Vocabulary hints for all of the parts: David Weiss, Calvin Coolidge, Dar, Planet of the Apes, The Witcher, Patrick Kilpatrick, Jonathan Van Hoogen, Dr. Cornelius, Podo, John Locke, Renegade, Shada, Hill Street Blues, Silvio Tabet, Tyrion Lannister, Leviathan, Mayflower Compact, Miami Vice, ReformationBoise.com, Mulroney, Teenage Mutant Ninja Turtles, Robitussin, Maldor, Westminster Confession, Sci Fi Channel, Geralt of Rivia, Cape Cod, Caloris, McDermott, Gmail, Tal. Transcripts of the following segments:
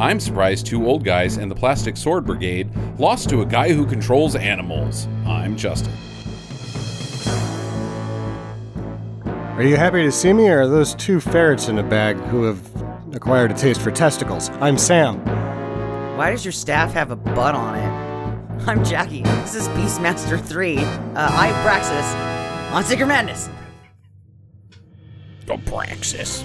I'm surprised two old guys and the Plastic Sword Brigade lost to a guy who controls animals. I'm Justin. Are you happy to see me, or are those two ferrets in a bag who have acquired a taste for testicles? I'm Sam. Why does your staff have a butt on it? I'm Jackie. This is Beastmaster 3. I'm Braxis. On Secret Madness. Braxis.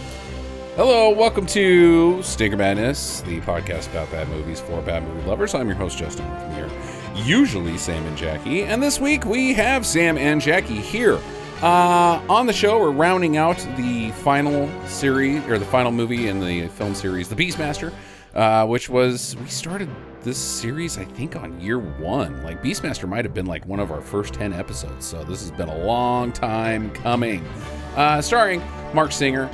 Hello, welcome to Stinker Madness, the podcast about bad movies for bad movie lovers. I'm your host, Justin, from here, usually Sam and Jackie, and this week we have Sam and Jackie here. On the show, we're rounding out the final series, or the final movie in the film series, The Beastmaster, which was, we started this series, I think, on year one. Like, Beastmaster might have been, like, one of our first 10 episodes, so this has been a long time coming. Starring Mark Singer,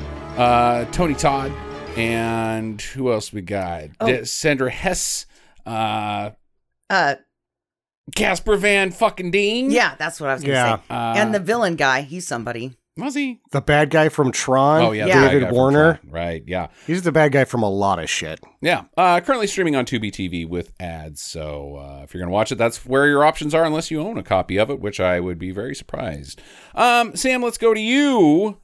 Tony Todd, and who else we got? Sandra Hess, Casper Van fucking Dien. Yeah, that's what I was going to say. And the villain guy, he's somebody. Was he? The bad guy from Tron? Oh, yeah. David Warner. Right, yeah. He's the bad guy from a lot of shit. Yeah. Currently streaming on Tubi TV with ads, so if you're going to watch it, that's where your options are, unless you own a copy of it, which I would be very surprised. Sam, let's go to you.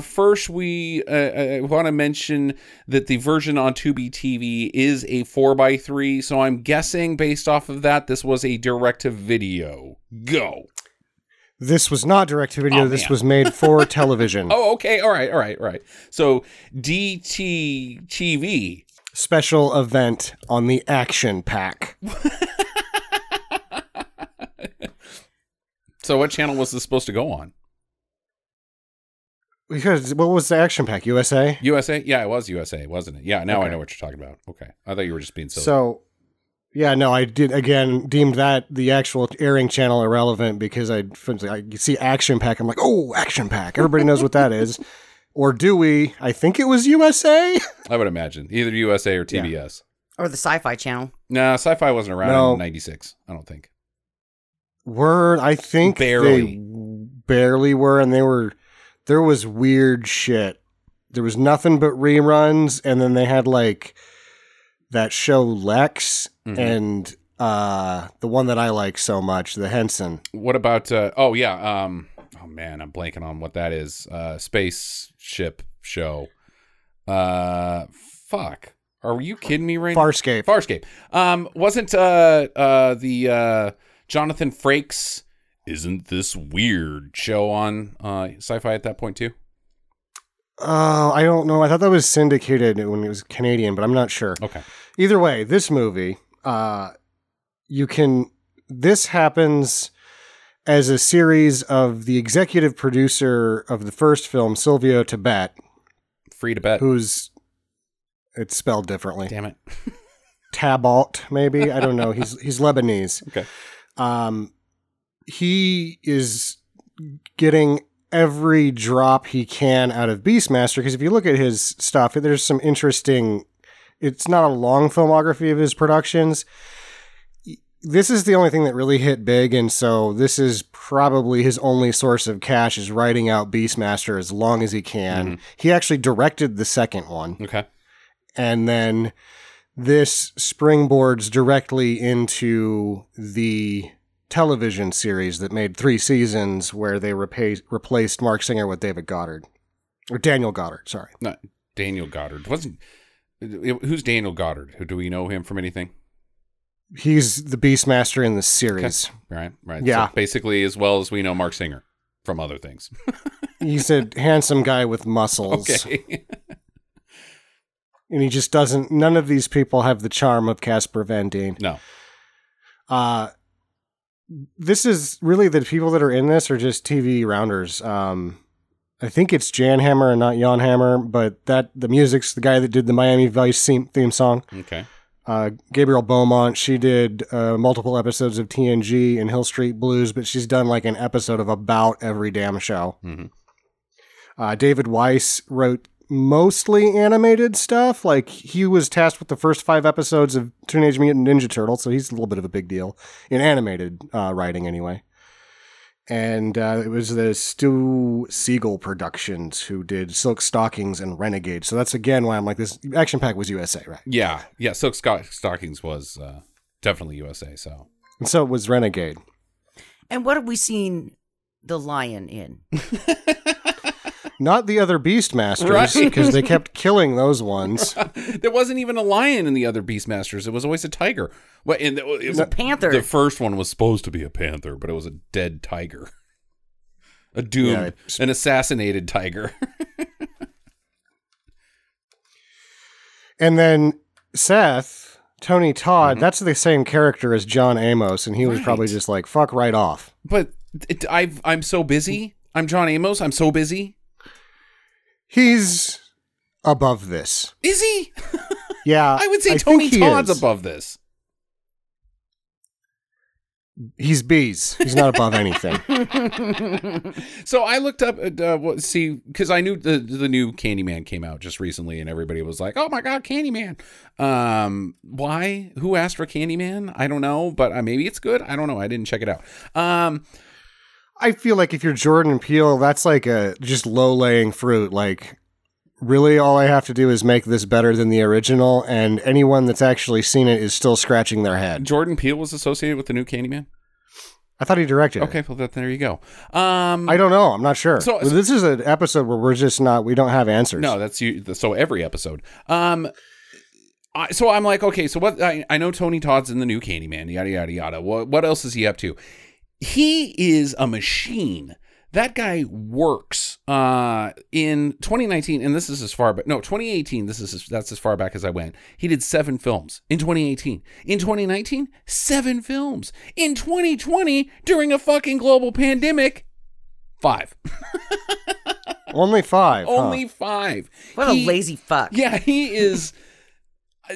First, we want to mention that the version on Tubi TV is a 4x3, so I'm guessing, based off of that, this was a direct-to-video. Go. This was not direct-to-video. Oh, this was made for television. Oh, okay. All right. So, DTTV. Special event on the action pack. So, what channel was this supposed to go on? Because, what was the action pack? USA? USA? Yeah, it was USA, wasn't it? Yeah, now okay. I know what you're talking about. Okay. I thought you were just being silly. So... Yeah, no, I did, again, deemed that the actual airing channel irrelevant because I see Action Pack. I'm like, oh, Action Pack. Everybody knows what that is. Or do we? I think it was USA. I would imagine. Either USA or TBS. Yeah. Or the Sci Fi Channel. No, Sci Fi wasn't around in 96, I don't think. They barely were, and there was weird shit. There was nothing but reruns, and then they had, like... that show Lex and the one that I like so much, the Henson. What about I'm blanking on what that is. Spaceship show. Fuck. Are you kidding me right Farscape. Now? Farscape. Wasn't the Jonathan Frakes Isn't This Weird show on Sci-Fi at that point too? Oh, I don't know. I thought that was syndicated when it was Canadian, but I'm not sure. Okay. Either way, this movie, this happens as a series of the executive producer of the first film, Silvio Tabet. Free to bet. It's spelled differently. Damn it. Tabalt, maybe? I don't know. He's Lebanese. Okay. He is getting every drop he can out of Beastmaster, because if you look at his stuff, there's some interesting... It's not a long filmography of his productions. This is the only thing that really hit big, and so this is probably his only source of cash, is writing out Beastmaster as long as he can. Mm-hmm. He actually directed the second one. Okay. And then this springboards directly into the... television series that made 3 seasons, where they replaced Mark Singer with David Goddard. Or Daniel Goddard, sorry. Not Daniel Goddard. Who's Daniel Goddard? Do we know him from anything? He's the Beastmaster in the series. Okay. Right. Yeah. So basically, as well as we know Mark Singer from other things. He's a handsome guy with muscles. Okay. And he just doesn't... None of these people have the charm of Casper Van Dien. No. This is really, the people that are in this are just TV rounders. I think it's Jan Hammer and not Jan Hammer, but the music's the guy that did the Miami Vice theme song. Okay. Gabriel Beaumont, she did multiple episodes of TNG and Hill Street Blues, but she's done like an episode of about every damn show. Mm-hmm. David Weiss wrote mostly animated stuff. Like, he was tasked with the first 5 episodes of Teenage Mutant Ninja Turtles, so he's a little bit of a big deal in animated writing anyway. And it was the Stu Siegel Productions who did Silk Stockings and Renegade. So that's, again, why I'm like, this action pack was USA, right? Yeah. Yeah, Silk Stockings was definitely USA, so. And so it was Renegade. And what have we seen the lion in? Not the other Beastmasters, because they kept killing those ones. There wasn't even a lion in the other Beastmasters. It was always a tiger. Well, and it was a panther. The first one was supposed to be a panther, but it was a dead tiger. A doomed, an assassinated tiger. And then Seth, Tony Todd, that's the same character as John Amos, and he was probably just like, fuck right off. But I'm so busy. I'm John Amos. I'm so busy. He's above this. Is he? Yeah. I would say Tony Todd's above this. He's bees. He's not above anything. So I looked up, because I knew the new Candyman came out just recently, and everybody was like, oh my God, Candyman. Why? Who asked for Candyman? I don't know, but maybe it's good. I don't know. I didn't check it out. I feel like if you're Jordan Peele, that's like just low-laying fruit. Like, really, all I have to do is make this better than the original, and anyone that's actually seen it is still scratching their head. Jordan Peele was associated with the new Candyman? I thought he directed it. Okay, well, there you go. I don't know. I'm not sure. So, this is an episode where we don't have answers. No, that's you. So every episode. So I'm like, okay, so what? I know Tony Todd's in the new Candyman, yada, yada, yada. What else is he up to? He is a machine. That guy works in 2019, and this is as far back. No, 2018, that's as far back as I went. He did 7 films in 2018. In 2019, 7 films. In 2020, during a fucking global pandemic, 5. Only 5. Only 5. What a lazy fuck. Yeah, he is.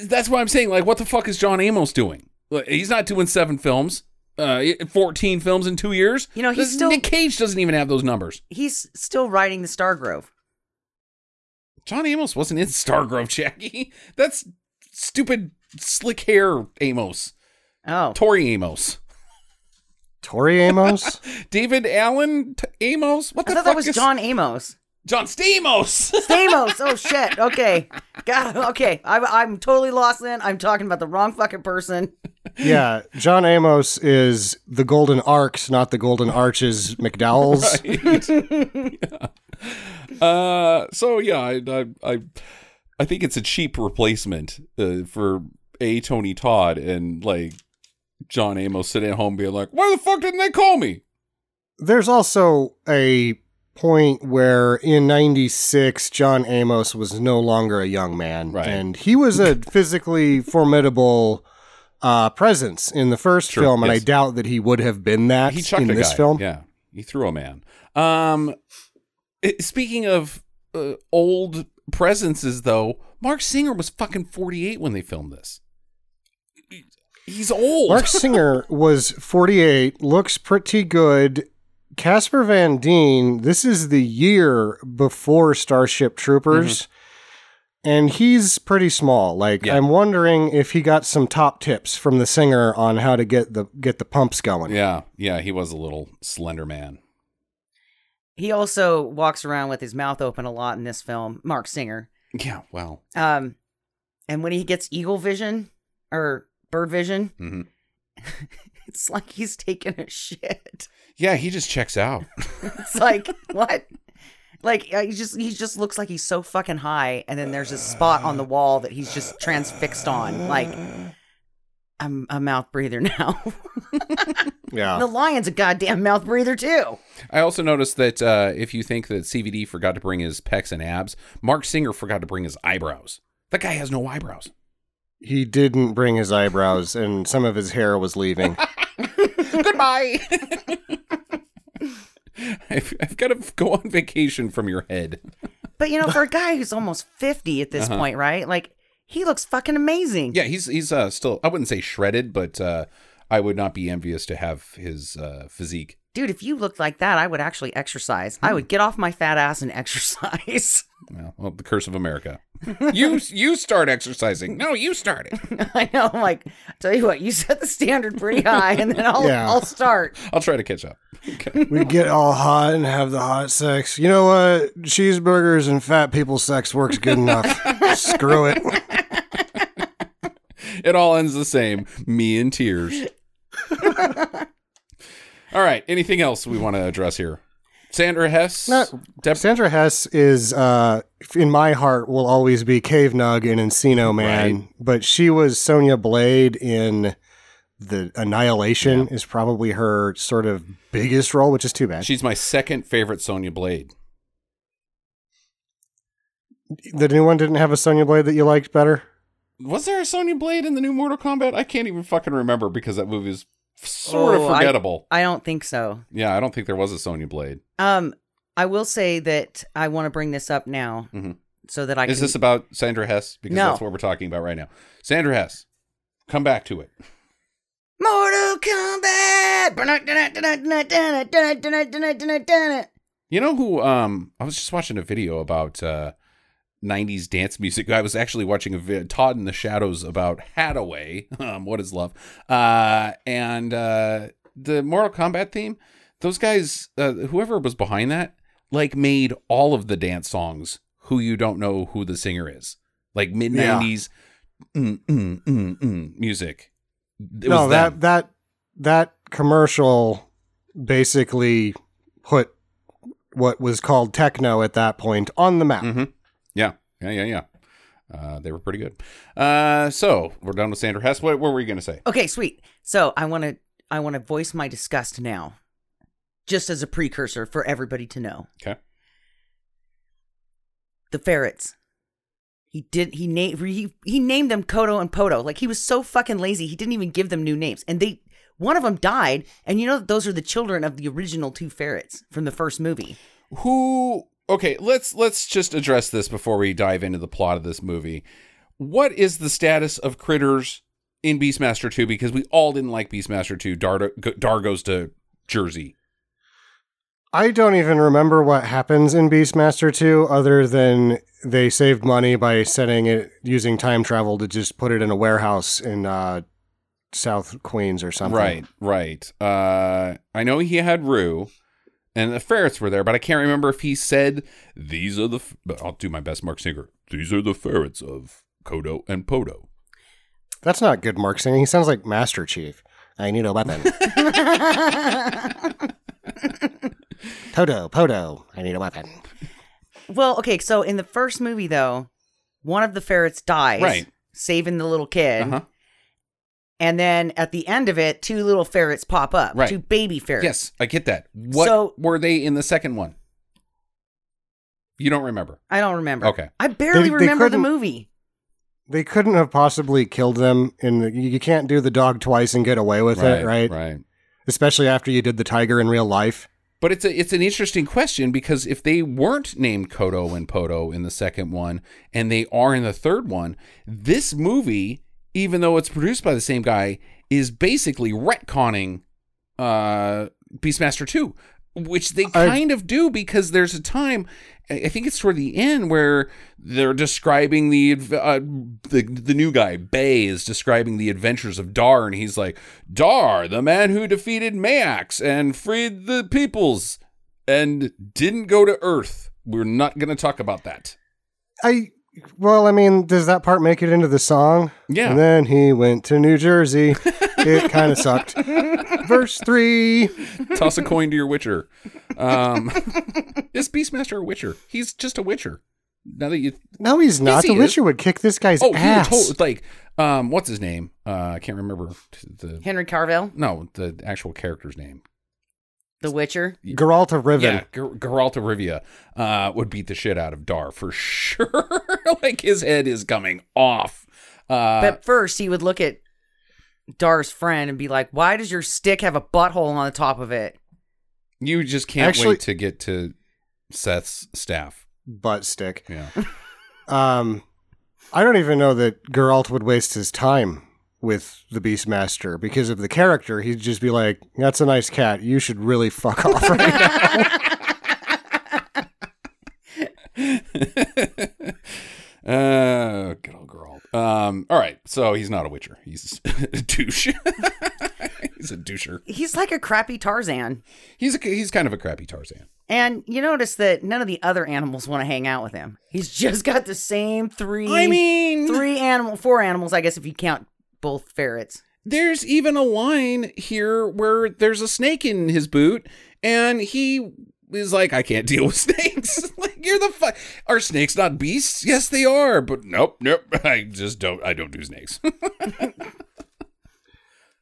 That's what I'm saying. Like, what the fuck is John Amos doing? He's not doing 7 films. 14 films in 2 years. You know, he's still, Nick Cage doesn't even have those numbers. He's still writing the Stargrove. John Amos wasn't in Stargrove, Jackie. That's stupid slick hair Amos. Oh. Tori Amos. Tori Amos? David Allen Amos? What the fuck? I thought that was John Amos. John Stamos. Stamos. Oh, shit. Okay. God. Okay. I'm totally lost then. I'm talking about the wrong fucking person. Yeah. John Amos is the Golden Arcs, not the Golden Arches McDowell's. Right. Yeah. So, yeah, I think it's a cheap replacement for a Tony Todd and, like, John Amos sitting at home being like, why the fuck didn't they call me? There's also a point where in 96 John Amos was no longer a young man, right, and he was a physically formidable presence in the first film, and I doubt that he would have been that in this film. Yeah, he threw a man. Speaking of old presences, though, Mark Singer was fucking 48 when they filmed this. He's old. Mark Singer was 48, looks pretty good. Casper Van Dien, this is the year before Starship Troopers, and he's pretty small. Like, I'm wondering if he got some top tips from the singer on how to get the pumps going. Yeah, he was a little slender man. He also walks around with his mouth open a lot in this film, Mark Singer. Yeah, wow. And when he gets eagle vision, or bird vision, it's like he's taking a shit. Yeah, he just checks out. It's like, what? Like, he just looks like he's so fucking high, and then there's a spot on the wall that he's just transfixed on. Like, I'm a mouth breather now. Yeah. The lion's a goddamn mouth breather, too. I also noticed that if you think that CVD forgot to bring his pecs and abs, Mark Singer forgot to bring his eyebrows. That guy has no eyebrows. He didn't bring his eyebrows, and some of his hair was leaving. Goodbye. I've got to go on vacation from your head. But, you know, for a guy who's almost 50 at this point, right? Like, he looks fucking amazing. Yeah, he's still, I wouldn't say shredded, but I would not be envious to have his physique. Dude, if you looked like that, I would actually exercise. I would get off my fat ass and exercise. Well, the curse of America. You start exercising. No, you start it. I know. I'm like, tell you what, you set the standard pretty high, and then I'll start. I'll try to catch up. Okay. We get all hot and have the hot sex. You know what? Cheeseburgers and fat people sex works good enough. Screw it. It all ends the same. Me in tears. All right. Anything else we want to address here? Sandra Hess? Sandra Hess is, in my heart, will always be Cave Nug in Encino Man. Right. But she was Sonya Blade in The Annihilation, is probably her sort of biggest role, which is too bad. She's my second favorite Sonya Blade. The new one didn't have a Sonya Blade that you liked better? Was there a Sonya Blade in the new Mortal Kombat? I can't even fucking remember because that movie is sort of forgettable. I don't think so. Yeah, I don't think there was a Sonya Blade. I will say that I want to bring this up now so that I can... Is this about Sandra Hess? Because that's what we're talking about right now. Sandra Hess, come back to it. Mortal Kombat! You know who, I was just watching a video about 90s dance music. I was actually watching a Todd in the Shadows about Hathaway, What Is Love, and the Mortal Kombat theme. Those guys, whoever was behind that, like made all of the dance songs who you don't know who the singer is. Like mid-90s music. That commercial basically put what was called techno at that point on the map. Mm-hmm. Yeah. They were pretty good. So we're done with Sandra Hess. What were you going to say? Okay, sweet. So I want to voice my disgust now, just as a precursor for everybody to know. Okay. The ferrets. He named them Kodo and Podo. Like, he was so fucking lazy, he didn't even give them new names. And one of them died, and you know that those are the children of the original two ferrets from the first movie. Okay, let's just address this before we dive into the plot of this movie. What is the status of critters in Beastmaster 2? Because we all didn't like Beastmaster 2. Dar goes to Jersey. I don't even remember what happens in Beastmaster 2 other than they saved money by setting it using time travel to just put it in a warehouse in South Queens or something. Right. I know he had Rue and the ferrets were there, but I can't remember if he said, these are I'll do my best Mark Singer. These are the ferrets of Kodo and Podo. That's not good Mark Singer. He sounds like Master Chief. I need a weapon. Podo, I need a weapon. Well, okay, so in the first movie, though, one of the ferrets dies, saving the little kid. Uh-huh. And then at the end of it, two little ferrets pop up, two baby ferrets. Yes, I get that. What were they in the second one? You don't remember? I don't remember. Okay. I barely remember the movie. They couldn't have possibly killed them. You can't do the dog twice and get away with it, right? Right. Especially after you did the tiger in real life. But it's an interesting question because if they weren't named Kodo and Podo in the second one and they are in the third one, this movie, even though it's produced by the same guy, is basically retconning Beastmaster 2, which they kind of do because there's a time, I think it's toward the end, where they're describing the new guy, Bay, is describing the adventures of Dar, and he's like, Dar, the man who defeated Mayax and freed the peoples and didn't go to Earth. We're not going to talk about that. Does that part make it into the song? Yeah. And then he went to New Jersey. It kind of sucked. Verse 3. Toss a coin to your witcher. Is Beastmaster a witcher? He's just a witcher. No, he's not. The witcher would kick this guy's ass. What's his name? I can't remember. Henry Carville? No, the actual character's name. The Witcher? Geralt of Rivia. Yeah, Geralt of Rivia would beat the shit out of Dar for sure. Like, his head is coming off. But first, he would look at Dar's friend and be like, why does your stick have a butthole on the top of it? You just can't wait to get to Seth's staff. Butt stick. Yeah. I don't even know that Geralt would waste his time with the Beastmaster because of the character. He'd just be like, that's a nice cat. You should really fuck off right now. Good old Geralt. All right. So he's not a witcher. He's a douche. He's a doucher. He's like a crappy Tarzan. He's kind of a crappy Tarzan. And you notice that none of the other animals want to hang out with him. He's just got the same four animals, I guess, if you count both ferrets. There's even a line here where there's a snake in his boot, and he is like, I can't deal with snakes. Like, you're the fuck. Are snakes not beasts? Yes, they are. But nope. I don't do snakes.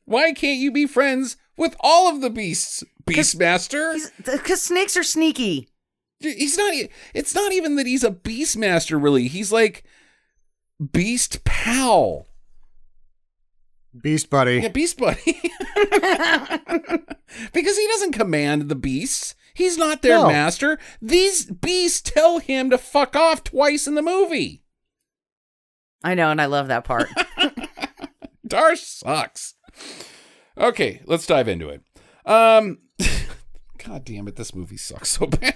Why can't you be friends with all of the beasts, Beastmaster? Because snakes are sneaky. It's not even that he's a Beastmaster, really. He's like Beast Pal. Beast Buddy. Yeah, Beast Buddy. Because he doesn't command the beasts. He's not their master. These beasts tell him to fuck off twice in the movie. I know, and I love that part. Darsh sucks. Okay, let's dive into it. God damn it, this movie sucks so bad.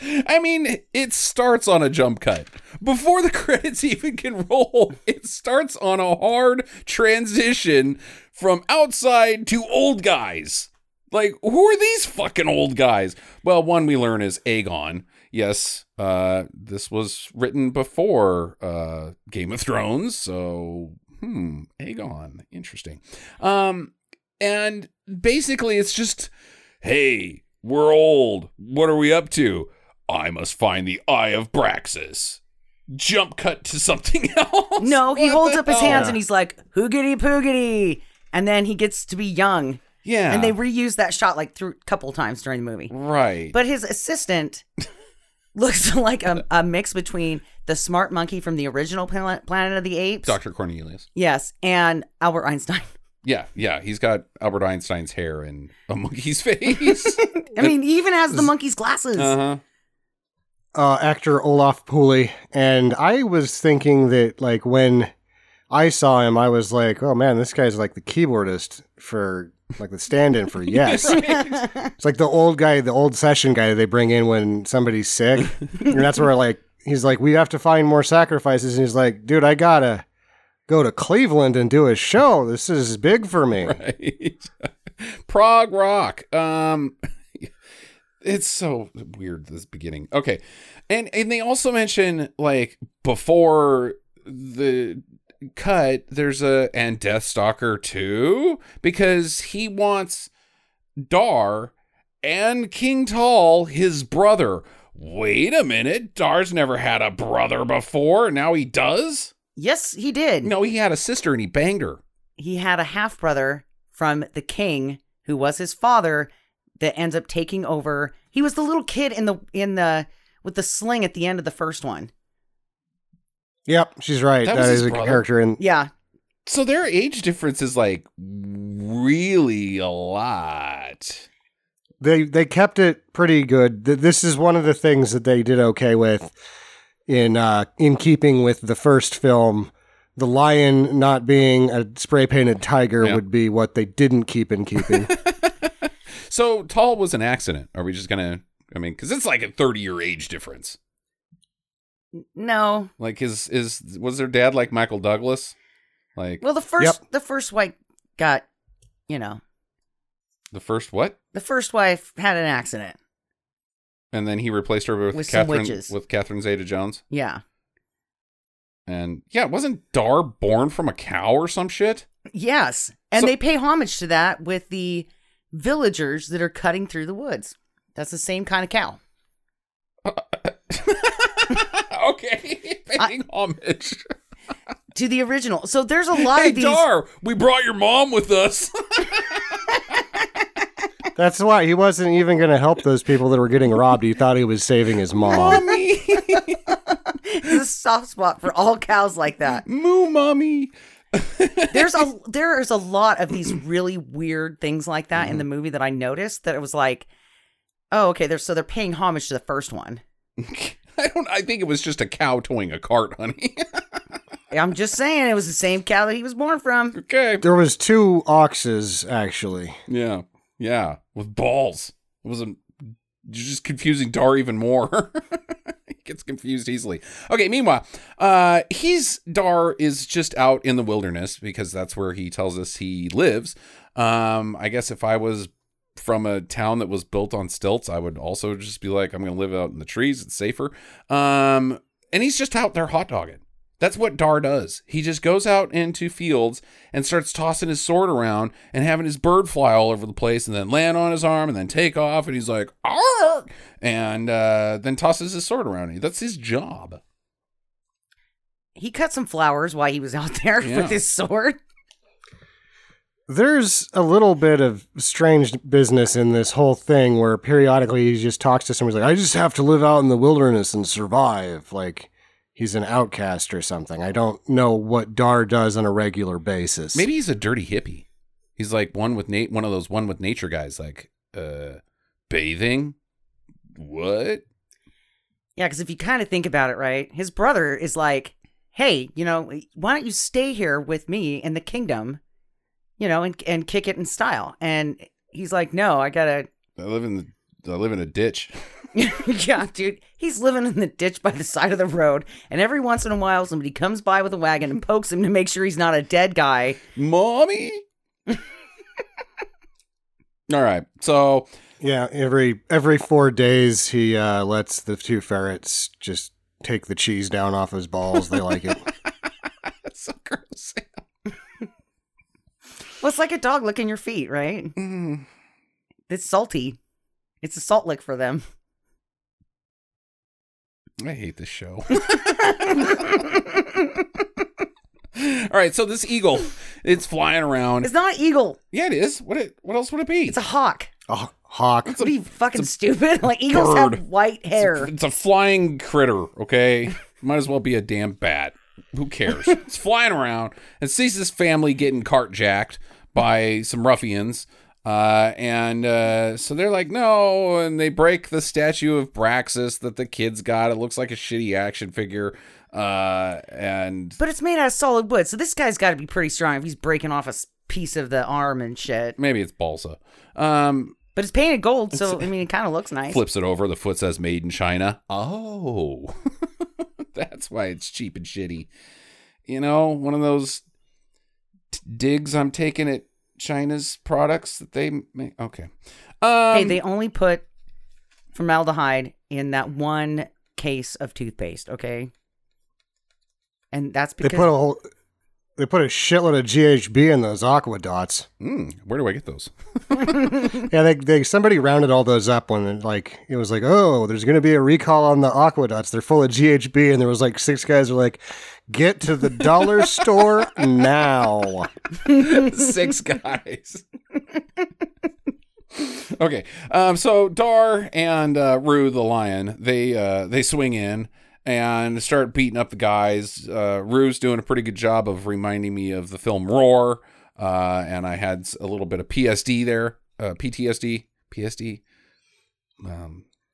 I mean, it starts on a jump cut. Before the credits even can roll, it starts on a hard transition from outside to old guys. Like, who are these fucking old guys? Well, one we learn is Aegon. Yes, this was written before Game of Thrones, so... Aegon. Interesting. And basically it's just, hey, we're old. What are we up to? I must find the Eye of Braxis. Jump cut to something else. No, he holds up his hands and he's like, hoogity poogity. And then he gets to be young. Yeah. And they reuse that shot like a couple times during the movie. Right. But his assistant looks like a mix between the smart monkey from the original Planet of the Apes. Dr. Cornelius. Yes. And Albert Einstein. Yeah. He's got Albert Einstein's hair and a monkey's face. I mean, he even has the monkey's glasses. Uh-huh. Actor Olaf Pooley. And I was thinking that, like, when I saw him, I was like, oh, man, this guy's like the keyboardist for... like the stand-in for Yes. Right. It's like the old session guy that they bring in when somebody's sick. And that's where like, he's like, we have to find more sacrifices. And he's like, dude, I gotta go to Cleveland and do a show. This is big for me. Right. Prog rock. It's so weird, this beginning. Okay. And they also mention like before the... cut, there's and Deathstalker too, because he wants Dar and King Tal, his brother. Wait a minute, Dar's never had a brother before. Now he does? Yes, he did. No, he had a sister and he banged her. He had a half brother from the king who was his father that ends up taking over. He was the little kid in the with the sling at the end of the first one. Yep, she's right. That is a character in. Yeah. So their age difference is like really a lot. They kept it pretty good. This is one of the things that they did okay with in keeping with the first film. The lion not being a spray painted tiger would be what they didn't keep in keeping. So Tal was an accident. Are we just gonna? I mean, because it's like a 30-year age difference. No. Like was their dad like Michael Douglas? Like, well, the first wife got, you know. The first what? The first wife had an accident. And then he replaced her with Catherine Zeta-Jones? Yeah. And yeah, wasn't Dar born from a cow or some shit? Yes. And they pay homage to that with the villagers that are cutting through the woods. That's the same kind of cow. Okay, paying homage to the original. So there's a lot of these. Dar, we brought your mom with us. That's why he wasn't even going to help those people that were getting robbed. He thought he was saving his mom. Mommy, it's a soft spot for all cows like that. Moo, mommy. There's a lot of these really weird things like that in the movie that I noticed. That it was like, oh, okay, they're paying homage to the first one. I think it was just a cow towing a cart, honey. I'm just saying it was the same cow that he was born from. Okay. There was 2 oxes, actually. Yeah. Yeah. With balls. It was just confusing Dar even more. gets confused easily. Okay, meanwhile, Dar is just out in the wilderness because that's where he tells us he lives. I guess if I was from a town that was built on stilts, I would also just be like, I'm going to live out in the trees. It's safer. And he's just out there hot dogging. That's what Dar does. He just goes out into fields and starts tossing his sword around and having his bird fly all over the place and then land on his arm and then take off. And he's like, "Arr!" and then tosses his sword around. That's his job. He cut some flowers while he was out there with his sword. There's a little bit of strange business in this whole thing where periodically he just talks to someone who's like, I just have to live out in the wilderness and survive. Like, he's an outcast or something. I don't know what Dar does on a regular basis. Maybe he's a dirty hippie. He's like one with nature guys. Like, bathing? What? Yeah, because if you kind of think about it, right? His brother is like, hey, why don't you stay here with me in the kingdom, and kick it in style? And he's like, no, I live in a ditch. Yeah, dude, he's living in the ditch by the side of the road, and every once in a while somebody comes by with a wagon and pokes him to make sure he's not a dead guy. Mommy. All right, so yeah, every 4 days he lets the two ferrets just take the cheese down off his balls. They like it. That's so gross. Well, it's like a dog licking your feet, right? Mm. It's salty. It's a salt lick for them. I hate this show. All right, so this eagle, it's flying around. It's not an eagle. Yeah, it is. What else would it be? It's a hawk. Oh, hawk. It's be fucking stupid. Like, eagles bird. Have white hair. It's a flying critter, okay? Might as well be a damn bat. Who cares? It's flying around and sees this family getting cart-jacked by some ruffians. So they're like, no, and they break the statue of Braxis that the kids got. It looks like a shitty action figure. But it's made out of solid wood, so this guy's got to be pretty strong if he's breaking off a piece of the arm and shit. Maybe it's balsa. But it's painted gold, so, I mean, it kind of looks nice. Flips it over. The foot says made in China. Oh, that's why it's cheap and shitty. One of those digs I'm taking at China's products that they make. Okay. Hey, they only put formaldehyde in that one case of toothpaste, okay? And that's because they put a shitload of GHB in those Aqua Dots. Where do I get those? Yeah, they somebody rounded all those up when it was like, oh, there's going to be a recall on the Aqua Dots. They're full of GHB, and there was like six guys who were like, get to the dollar store now. Six guys. Okay, so Dar and Rue the lion, they swing in and start beating up the guys. Rue's doing a pretty good job of reminding me of the film Roar, and I had a little bit of PSD there, PTSD.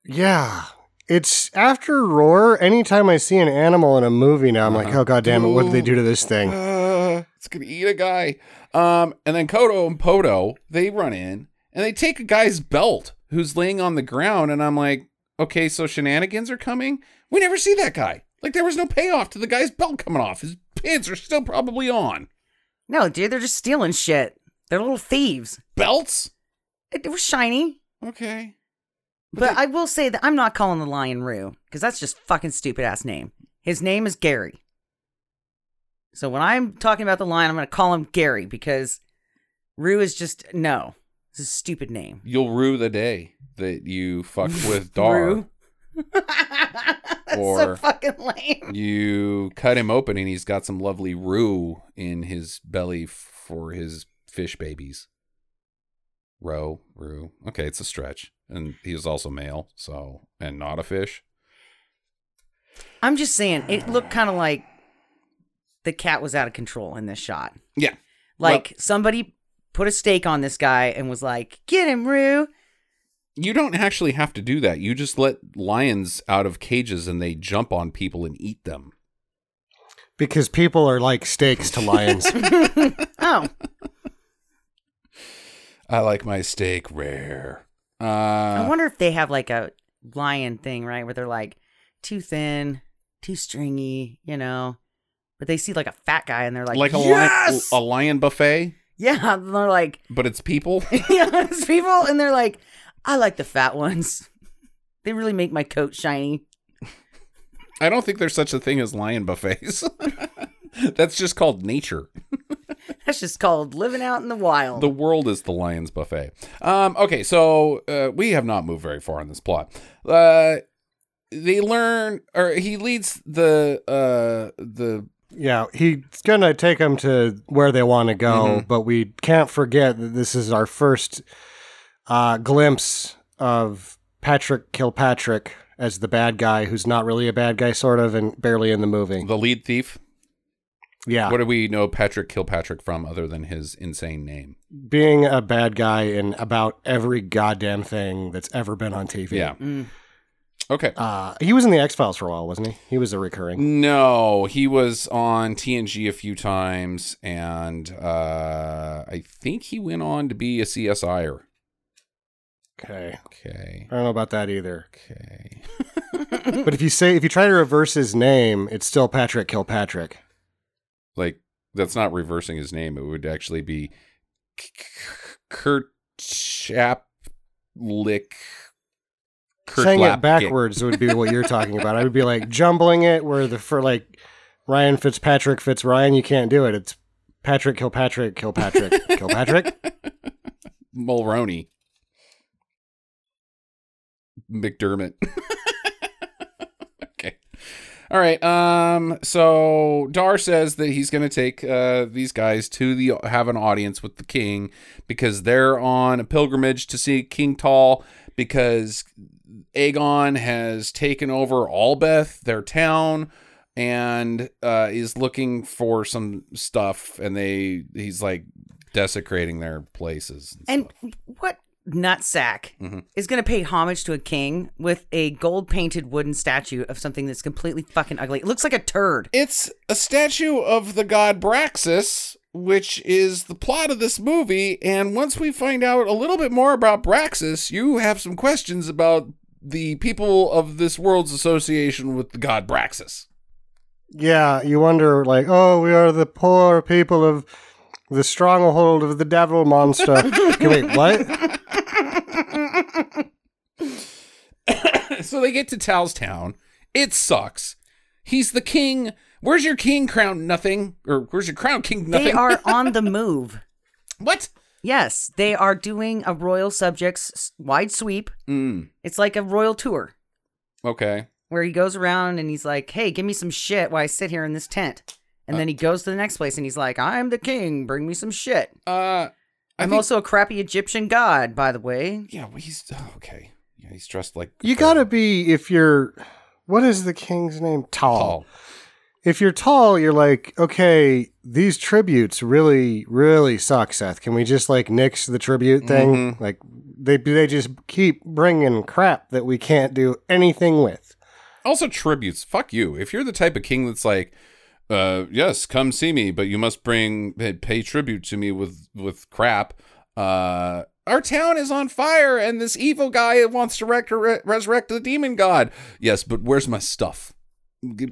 Yeah, it's after Roar. Anytime I see an animal in a movie now, I'm like, oh goddamn it, what did they do to this thing? It's gonna eat a guy. And then Kodo and Podo, they run in and they take a guy's belt who's laying on the ground, and I'm like, okay, so shenanigans are coming. We never see that guy. Like, there was no payoff to the guy's belt coming off. His pants are still probably on. No, dude, they're just stealing shit. They're little thieves. Belts? It was shiny. Okay. But I will say that I'm not calling the lion Rue, because that's just fucking stupid-ass name. His name is Gary. So when I'm talking about the lion, I'm going to call him Gary, because Rue is just, no. It's a stupid name. You'll rue the day that you fucked with Dar. That's so fucking lame. You cut him open and he's got some lovely roux in his belly for his fish babies. Roux. Okay, it's a stretch. And he is also male, so, and not a fish. I'm just saying, it looked kind of like the cat was out of control in this shot. Yeah. Like, somebody put a stake on this guy and was like, get him, Rue. You don't actually have to do that. You just let lions out of cages and they jump on people and eat them. Because people are like steaks to lions. Oh. I like my steak rare. I wonder if they have like a lion thing, right? Where they're like, too thin, too stringy, you know. But they see like a fat guy and they're like yes! a lion buffet? Yeah, and they're like... But it's people? Yeah, it's people. And they're like, I like the fat ones. They really make my coat shiny. I don't think there's such a thing as lion buffets. That's just called nature. That's just called living out in the wild. The world is the lion's buffet. Okay, so we have not moved very far in this plot. They learn, or he leads the... Yeah, he's going to take them to where they want to go, mm-hmm. but we can't forget that this is our first glimpse of Patrick Kilpatrick as the bad guy, who's not really a bad guy, sort of, and barely in the movie. The lead thief? Yeah. What do we know Patrick Kilpatrick from other than his insane name? Being a bad guy in about every goddamn thing that's ever been on TV. Yeah. Mm. Okay. He was in the X-Files for a while, wasn't he? He was a recurring. No, he was on TNG a few times, and I think he went on to be a CSIer. Okay. I don't know about that either. Okay. But if you try to reverse his name, it's still Patrick Kilpatrick. Like, that's not reversing his name. It would actually be Kurtchaplik. Saying it backwards would be what you're talking about. I would be like jumbling it where for Ryan Fitzpatrick fits Ryan. You can't do it. It's Patrick Kilpatrick, Kilpatrick, Kilpatrick. Mulroney. McDermott. Okay. All right. So Dar says that he's going to take these guys to have an audience with the king because they're on a pilgrimage to see King Tal because Aegon has taken over Albeth, their town, and is looking for some stuff. And he's like desecrating their places. And what nutsack mm-hmm. is going to pay homage to a king with a gold painted wooden statue of something that's completely fucking ugly? It looks like a turd. It's a statue of the god Braxis, which is the plot of this movie. And once we find out a little bit more about Braxis, you have some questions about the people of this world's association with the god Braxis. Yeah, you wonder, like, oh, we are the poor people of the stronghold of the devil monster. Okay, wait, what? So they get to Tal's town. It sucks. He's the king. Where's your king crown? Nothing. Or where's your crown, king? Nothing. They are on the move. What? Yes, they are doing a royal subjects wide sweep. Mm. It's like a royal tour. Okay. Where he goes around and he's like, hey, give me some shit while I sit here in this tent. And then he goes to the next place and he's like, I'm the king. Bring me some shit. I'm also a crappy Egyptian god, by the way. Yeah, well, he's... Okay. Yeah, he's dressed like... You gotta be, if you're... What is the king's name? Tal. If you're Tal, you're like, okay, these tributes really, really suck, Seth. Can we just nix the tribute thing? Mm-hmm. Like they just keep bringing crap that we can't do anything with. Also tributes. Fuck you. If you're the type of king that's like, yes, come see me, but you must pay tribute to me with crap. Our town is on fire and this evil guy wants to resurrect the demon god. Yes, but where's my stuff?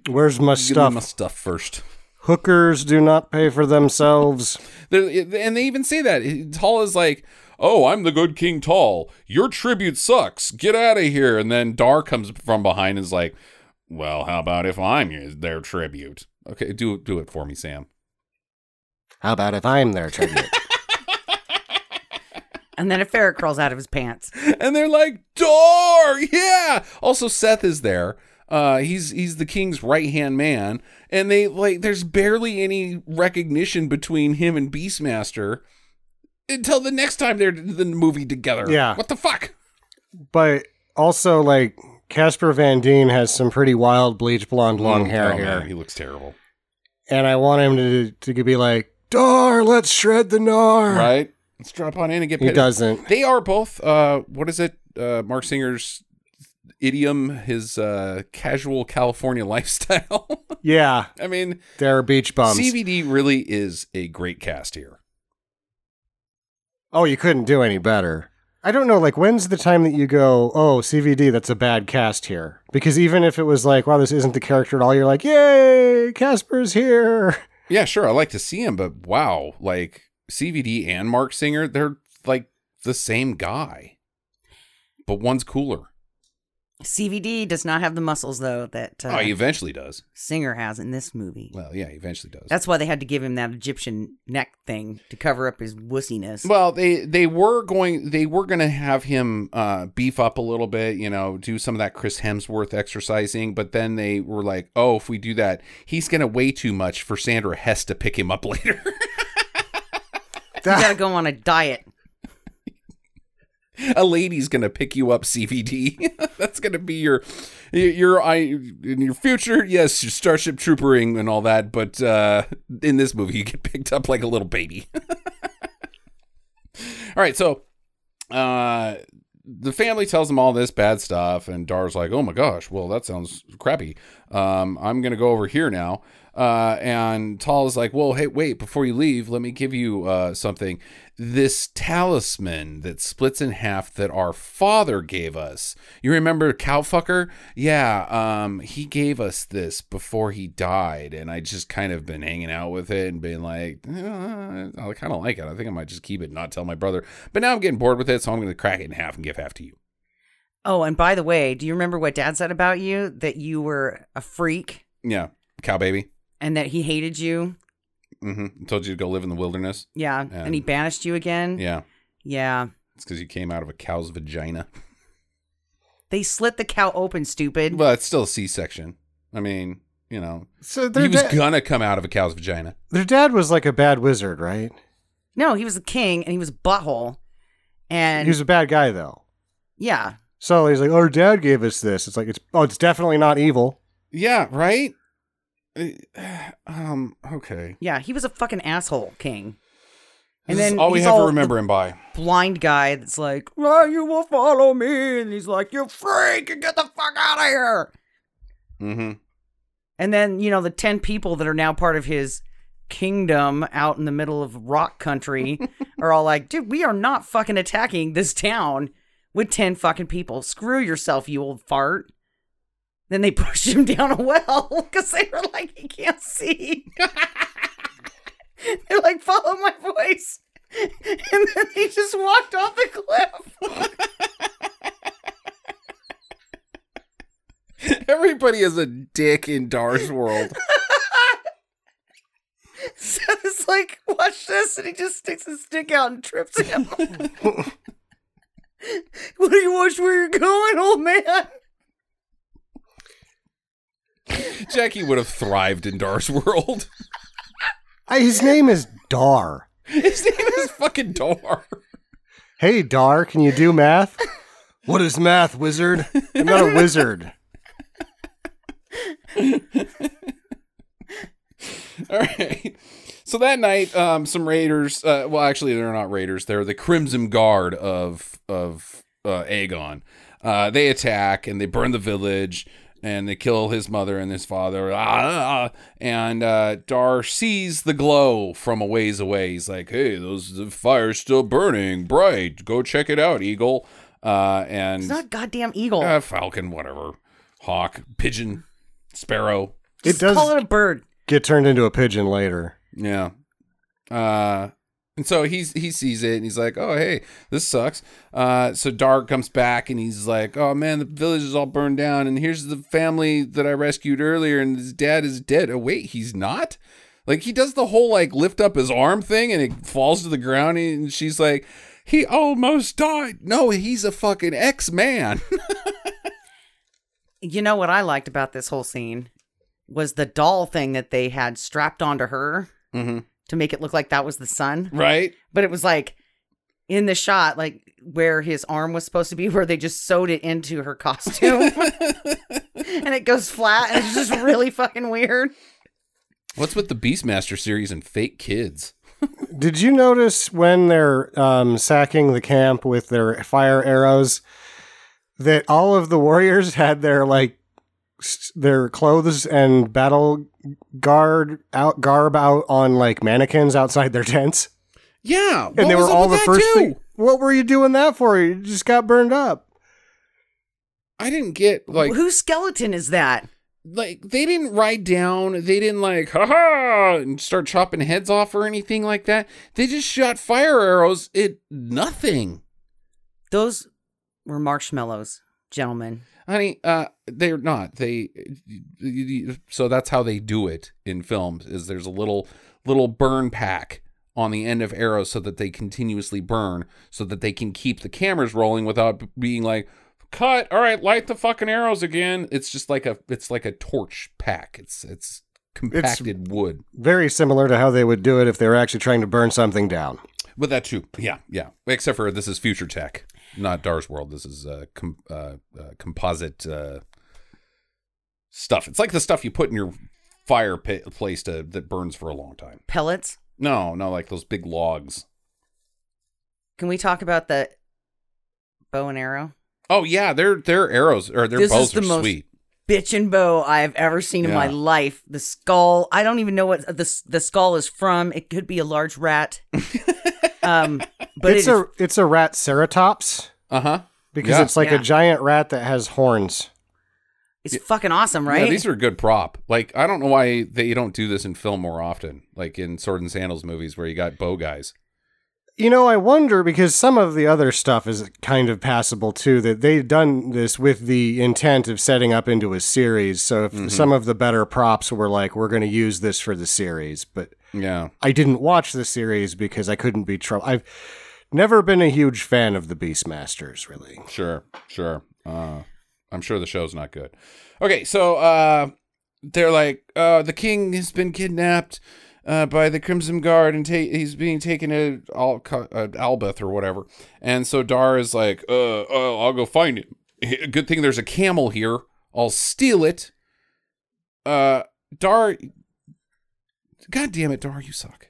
Where's my stuff? Give me my stuff first. Hookers do not pay for themselves. And they even say that. Tal is like, oh, I'm the good King Tal. Your tribute sucks. Get out of here. And then Dar comes from behind and is like, well, how about if I'm their tribute? Okay, do it for me, Sam. How about if I'm their tribute? And then a ferret crawls out of his pants. And they're like, Dar, yeah. Also, Seth is there. He's the king's right-hand man, and they there's barely any recognition between him and Beastmaster until the next time they're in the movie together. Yeah. What the fuck? But also, Casper Van Dien has some pretty wild bleach blonde long hair here. Man, he looks terrible. And I want him to be like, Dar, let's shred the gnar. Right? Let's drop on in and get paid. He doesn't. They are both, what is it? Mark Singer's idiom, his casual California lifestyle. Yeah. I mean, they're beach bums. CVD really is a great cast here. Oh, you couldn't do any better. I don't know, like, when's the time that you go, oh, CVD, that's a bad cast here? Because even if it was like, wow, this isn't the character at all, you're like, yay, Casper's here. Yeah, sure, I like to see him, but wow, like, CVD and Mark Singer, they're, like, the same guy. But one's cooler. CVD does not have the muscles, though, that... oh, he eventually does. Singer has in this movie. Well, yeah, he eventually does. That's why they had to give him that Egyptian neck thing to cover up his wussiness. Well, they were going to have him beef up a little bit, you know, do some of that Chris Hemsworth exercising, but then they were like, oh, if we do that, he's going to weigh too much for Sandra Hess to pick him up later. You got to go on a diet. A lady's gonna pick you up, CVD. That's gonna be your future. Yes, your Starship Troopering and all that. But in this movie, you get picked up like a little baby. All right, so the family tells them all this bad stuff, and Dar's like, "Oh my gosh, well that sounds crappy. I'm gonna go over here now." And Tal is like, well, hey, wait, before you leave, let me give you something. This talisman that splits in half that our father gave us. You remember Cowfucker? Yeah, he gave us this before he died, and I just kind of been hanging out with it and being like, I kind of like it. I think I might just keep it and not tell my brother. But now I'm getting bored with it, so I'm going to crack it in half and give half to you. Oh, and by the way, do you remember what Dad said about you? That you were a freak? Yeah, cow baby. And that he hated you. Mm-hmm. Told you to go live in the wilderness. Yeah. And he banished you again. Yeah. Yeah. It's because you came out of a cow's vagina. They slit the cow open, stupid. Well, it's still a C-section. I mean, you know. So he was going to come out of a cow's vagina. Their dad was like a bad wizard, right? No, he was a king and he was a butthole. And he was a bad guy, though. Yeah. So he's like, oh, our dad gave us this. It's like, it's definitely not evil. Yeah, right? Okay. Yeah, he was a fucking asshole king. And this then is all we have to remember him by. Blind guy that's like, well, you will follow me. And he's like, you freak, and get the fuck out of here. Mm-hmm. And then, you know, the 10 people that are now part of his kingdom out in the middle of rock country are all like, dude, we are not fucking attacking this town with 10 fucking people. Screw yourself, you old fart. Then they pushed him down a well because they were like, he can't see. They're like, follow my voice. And then he just walked off the cliff. Everybody is a dick in Dar's world. So it's like, watch this. And he just sticks his dick out and trips him. What do you watch where you're going, old man? Jackie would have thrived in Dar's world. His name is Dar. His name is fucking Dar. Hey, Dar, can you do math? What is math, wizard? I'm not a wizard. All right. So that night, some raiders, well, actually, they're not raiders. They're the Crimson Guard of Aegon. They attack and they burn the village. And they kill his mother and his father. And Dar sees the glow from a ways away. He's like, hey, the fire's still burning bright. Go check it out, Eagle. And it's not goddamn Eagle. Falcon, whatever. Hawk, pigeon, sparrow. Just call it a bird. Get turned into a pigeon later. Yeah. And so he sees it, and he's like, oh, hey, this sucks. So Dar comes back, and he's like, oh, man, the village is all burned down, and here's the family that I rescued earlier, and his dad is dead. Oh, wait, he's not? Like, he does the whole, like, lift up his arm thing, and it falls to the ground, and she's like, he almost died. No, he's a fucking X-Man. You know what I liked about this whole scene was the doll thing that they had strapped onto her. Mm-hmm. To make it look like that was the sun. Right. But it was like in the shot, like where his arm was supposed to be, where they just sewed it into her costume. And it goes flat. And it's just really fucking weird. What's with the Beastmaster series and fake kids? Did you notice when they're sacking the camp with their fire arrows that all of the warriors had their like their clothes and battle garb out on like mannequins outside their tents? Yeah. And they were all the first thing. What were you doing that for? You just got burned up. I didn't get, like... Whose skeleton is that? Like, they didn't ride down. They didn't, like, ha-ha, and start chopping heads off or anything like that. They just shot fire arrows at nothing. Those were marshmallows, gentlemen. Honey, they're not. So that's how they do it in films, is there's a little burn pack on the end of arrows so that they continuously burn, so that they can keep the cameras rolling without being like, cut, all right, light the fucking arrows again. It's just like a torch pack. It's compacted wood. Very similar to how they would do it if they were actually trying to burn something down. But that too, yeah. Except for this is future tech, not Dar's World. This is composite stuff. It's like the stuff you put in your fireplace that burns for a long time. Pellets? No, like those big logs. Can we talk about the bow and arrow? Oh yeah, their arrows or their bows are sweet. Bitchin' bow I've ever seen in my life. The skull. I don't even know what the skull is from. It could be a large rat. But it's a rat ceratops. Uh huh. Because it's like a giant rat that has horns. It's fucking awesome, right? Yeah, these are a good prop. Like, I don't know why they don't do this in film more often, like in Sword and Sandals movies where you got bow guys. You know, I wonder, because some of the other stuff is kind of passable, too, that they've done this with the intent of setting up into a series. So if some of the better props were like, we're going to use this for the series. But I didn't watch the series because I couldn't be troubled. I've never been a huge fan of the Beastmasters, really. Sure. I'm sure the show's not good. Okay, so they're like, the king has been kidnapped by the Crimson Guard and he's being taken to Albeth or whatever. And so Dar is like, I'll go find him. Good thing there's a camel here. I'll steal it. Dar, God damn it, Dar, you suck.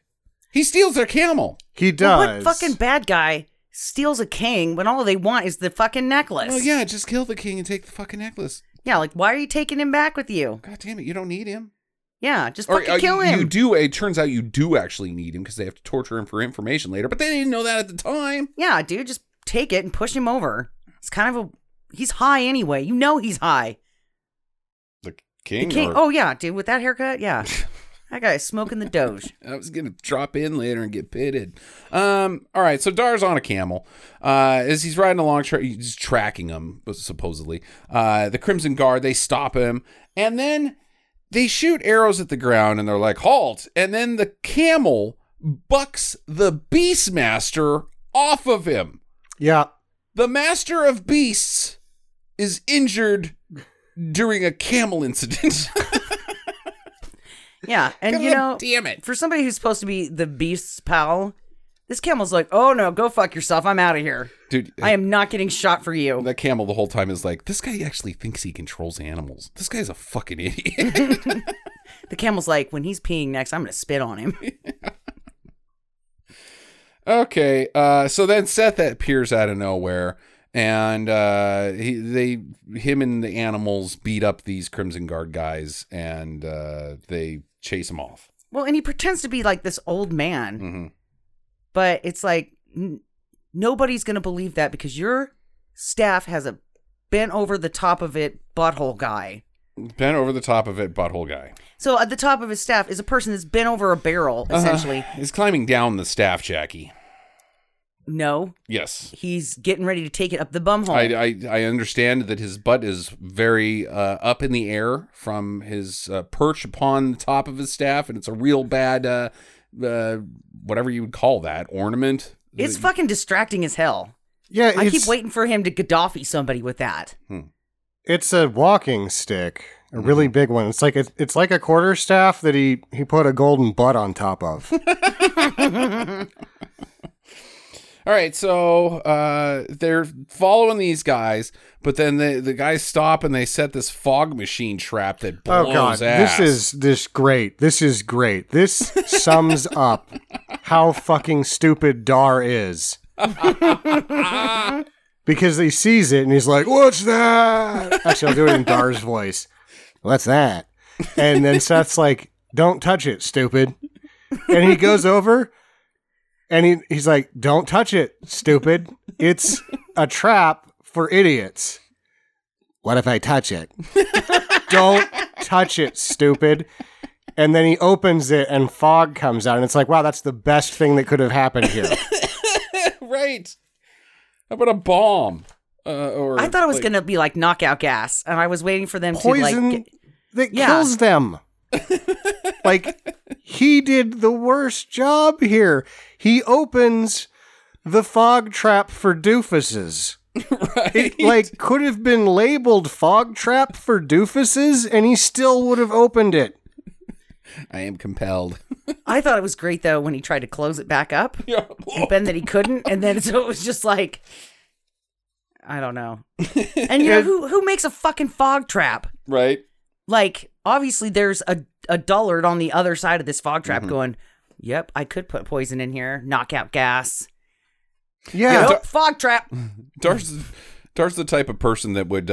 He steals their camel. He does. Well, what fucking bad guy steals a king when all they want is the fucking necklace? Well, yeah, just kill the king and take the fucking necklace. Yeah, like, why are you taking him back with you? God damn it, you don't need him. Yeah, just fucking kill him. You do. It turns out you do actually need him because they have to torture him for information later, but they didn't know that at the time. Yeah, dude, just take it and push him over. It's kind of he's high anyway. You know he's high. The king? Oh, yeah, dude, with that haircut, yeah. That guy's smoking the doge. I was going to drop in later and get pitted. All right, so Dar's on a camel. As he's riding along, he's tracking him, supposedly. The Crimson Guard, they stop him. And then they shoot arrows at the ground, and they're like, halt. And then the camel bucks the Beastmaster off of him. Yeah. The Master of Beasts is injured during a camel incident. Yeah, and God, you know, damn it. For somebody who's supposed to be the beast's pal, this camel's like, oh no, go fuck yourself, I'm out of here. Dude, I am not getting shot for you. That camel the whole time is like, this guy actually thinks he controls animals. This guy's a fucking idiot. The camel's like, when he's peeing next, I'm going to spit on him. Yeah. Okay, so then Seth appears out of nowhere, and him and the animals beat up these Crimson Guard guys, and they chase him off. Well, and he pretends to be like this old man, but it's like nobody's going to believe that because your staff has a bent over the top of it butthole guy. So at the top of his staff is a person that's bent over a barrel, essentially. He's climbing down the staff, Jackie. No. Yes. He's getting ready to take it up the bumhole. I understand that his butt is very up in the air from his perch upon the top of his staff, and it's a real bad, whatever you would call that, ornament. It's fucking distracting as hell. Yeah, I keep waiting for him to Gaddafi somebody with that. It's a walking stick, a really big one. It's like a quarter staff that he put a golden butt on top of. All right, so they're following these guys, but then the guys stop and they set this fog machine trap that blows ass. This is great. This sums up how fucking stupid Dar is. Because he sees it and he's like, what's that? Actually, I'll do it in Dar's voice. What's that? And then Seth's like, don't touch it, stupid. And he goes over. And he's like, don't touch it, stupid. It's a trap for idiots. What if I touch it? Don't touch it, stupid. And then he opens it and fog comes out. And it's like, wow, that's the best thing that could have happened here. Right. How about a bomb? Or I thought it was going to be like knockout gas. And I was waiting for them poison to like... That kills them. Like, he did the worst job here. He opens the fog trap for doofuses. Right. It, like, could have been labeled fog trap for doofuses, and he still would have opened it. I am compelled. I thought it was great, though, when he tried to close it back up. Yeah. And then that he couldn't. And then so it was just like, I don't know. And you know, who makes a fucking fog trap? Right. Like, obviously there's a dullard on the other side of this fog trap going, yep, I could put poison in here, knockout gas. Yeah. Nope, fog trap. Dar's the type of person that would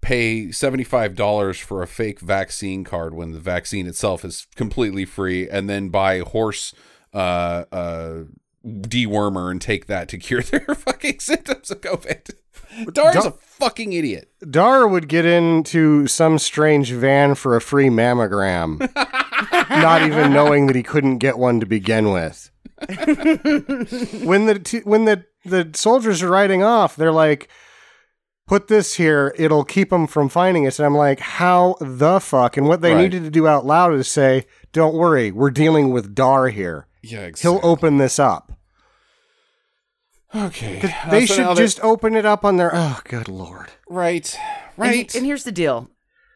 pay $75 for a fake vaccine card when the vaccine itself is completely free, and then buy horse dewormer and take that to cure their fucking symptoms of COVID. Dar's a fucking idiot. Dar would get into some strange van for a free mammogram, not even knowing that he couldn't get one to begin with. When the soldiers are riding off, they're like, put this here, it'll keep them from finding us. And I'm like, how the fuck? And what they needed to do out loud is say, don't worry, we're dealing with Dar here. Yeah, exactly. He'll open this up. Okay. They should just open it up on their... Oh, good lord. Right. And here's the deal.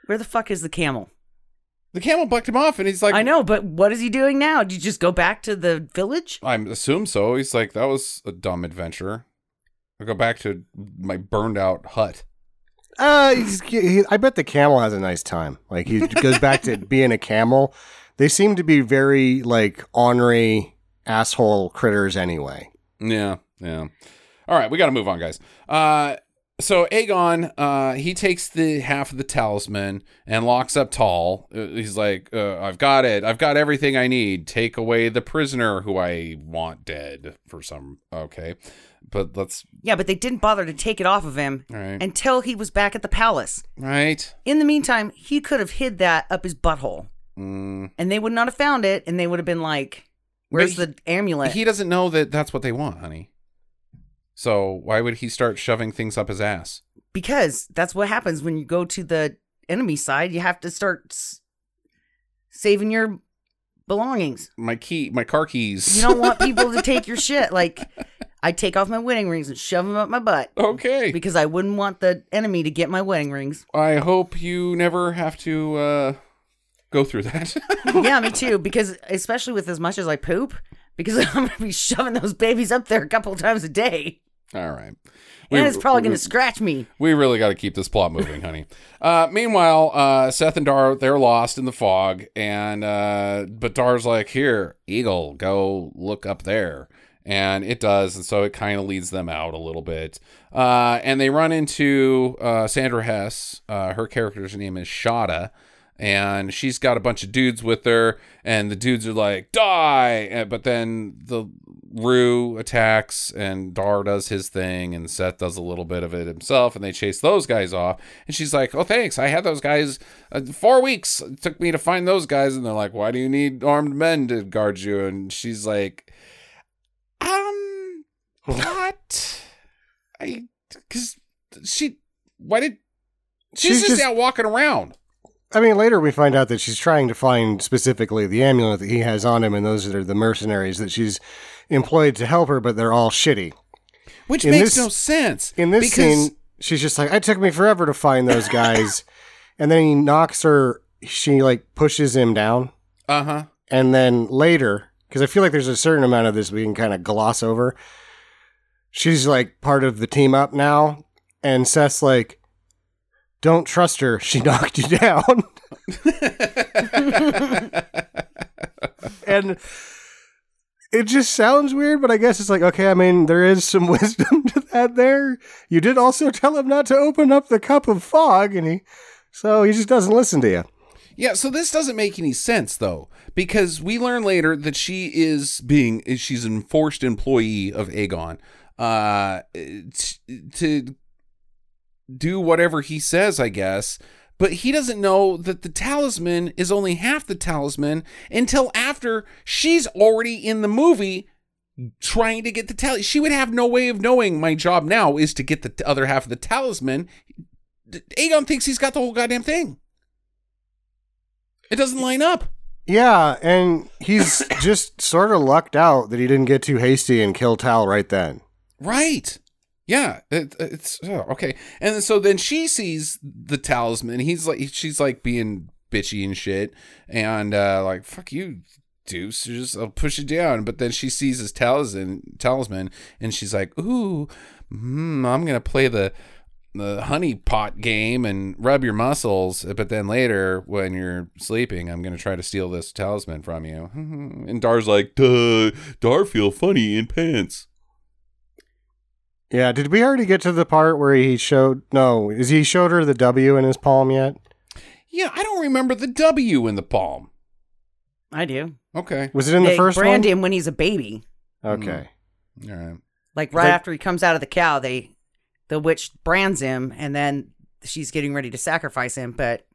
Where the fuck is the camel? The camel bucked him off, and he's like... I know, but what is he doing now? Do you just go back to the village? I assume so. He's like, that was a dumb adventure. I'll go back to my burned-out hut. I bet the camel has a nice time. Like, he goes back to being a camel. They seem to be very, like, ornery asshole critters anyway. Yeah. All right, we got to move on, guys. So Aegon, he takes the half of the talisman and locks up Tal. He's like, I've got it. I've got everything I need. Take away the prisoner who I want dead for some. Okay. But let's. Yeah, but they didn't bother to take it off of him until he was back at the palace. Right. In the meantime, he could have hid that up his butthole. Mm. And they would not have found it. And they would have been like, where's the amulet? He doesn't know that that's what they want, honey. So why would he start shoving things up his ass? Because that's what happens when you go to the enemy side. You have to start saving your belongings. My car keys. You don't want people to take your shit. Like, I take off my wedding rings and shove them up my butt. Okay. Because I wouldn't want the enemy to get my wedding rings. I hope you never have to go through that. Yeah, me too. Because especially with as much as I poop, because I'm going to be shoving those babies up there a couple of times a day. All right. And it's probably going to scratch me. We really got to keep this plot moving, honey. Meanwhile, Seth and Dar, they're lost in the fog. And but Dar's like, here, Eagle, go look up there. And it does. And so it kind of leads them out a little bit. And they run into Sandra Hess. Her character's name is Shada. And she's got a bunch of dudes with her, and the dudes are like, die! But then the Rue attacks, and Dar does his thing, and Seth does a little bit of it himself, and they chase those guys off. And she's like, oh, thanks, I had those guys 4 weeks. It took me to find those guys. And they're like, why do you need armed men to guard you? And she's like, what? She's just out walking around. I mean, later we find out that she's trying to find specifically the amulet that he has on him, and those are the mercenaries that she's employed to help her, but they're all shitty. Which makes no sense. In this scene, she's just like, it took me forever to find those guys. And then he knocks her, she like pushes him down. Uh-huh. And then later, because I feel like there's a certain amount of this we can kind of gloss over, she's like part of the team up now, and Seth's like, don't trust her. She knocked you down. And it just sounds weird, but I guess it's like, okay, I mean, there is some wisdom to that there. You did also tell him not to open up the cup of fog, so he just doesn't listen to you. Yeah, so this doesn't make any sense, though, because we learn later that she's an enforced employee of Aegon to do whatever he says, I guess. But he doesn't know that the talisman is only half the talisman until after she's already in the movie trying to get the talisman. She would have no way of knowing my job now is to get the other half of the talisman. Aegon thinks he's got the whole goddamn thing. It doesn't line up. Yeah, and he's just sort of lucked out that he didn't get too hasty and kill Tal right then. Right. Yeah, it's okay. And so then she sees the talisman. She's like being bitchy and shit, and like, fuck you, deuce. I'll push it down. But then she sees his talisman, and she's like, ooh, I'm gonna play the honey pot game and rub your muscles. But then later, when you're sleeping, I'm gonna try to steal this talisman from you. And Dar's like, duh, Dar feel funny in pants. Yeah, did we already get to the part where he showed her the W in his palm yet? Yeah, I don't remember the W in the palm. I do. Okay. Was it in the first one? They brand him when he's a baby. Okay. All right. Like after he comes out of the cow, the witch brands him, and then she's getting ready to sacrifice him, but...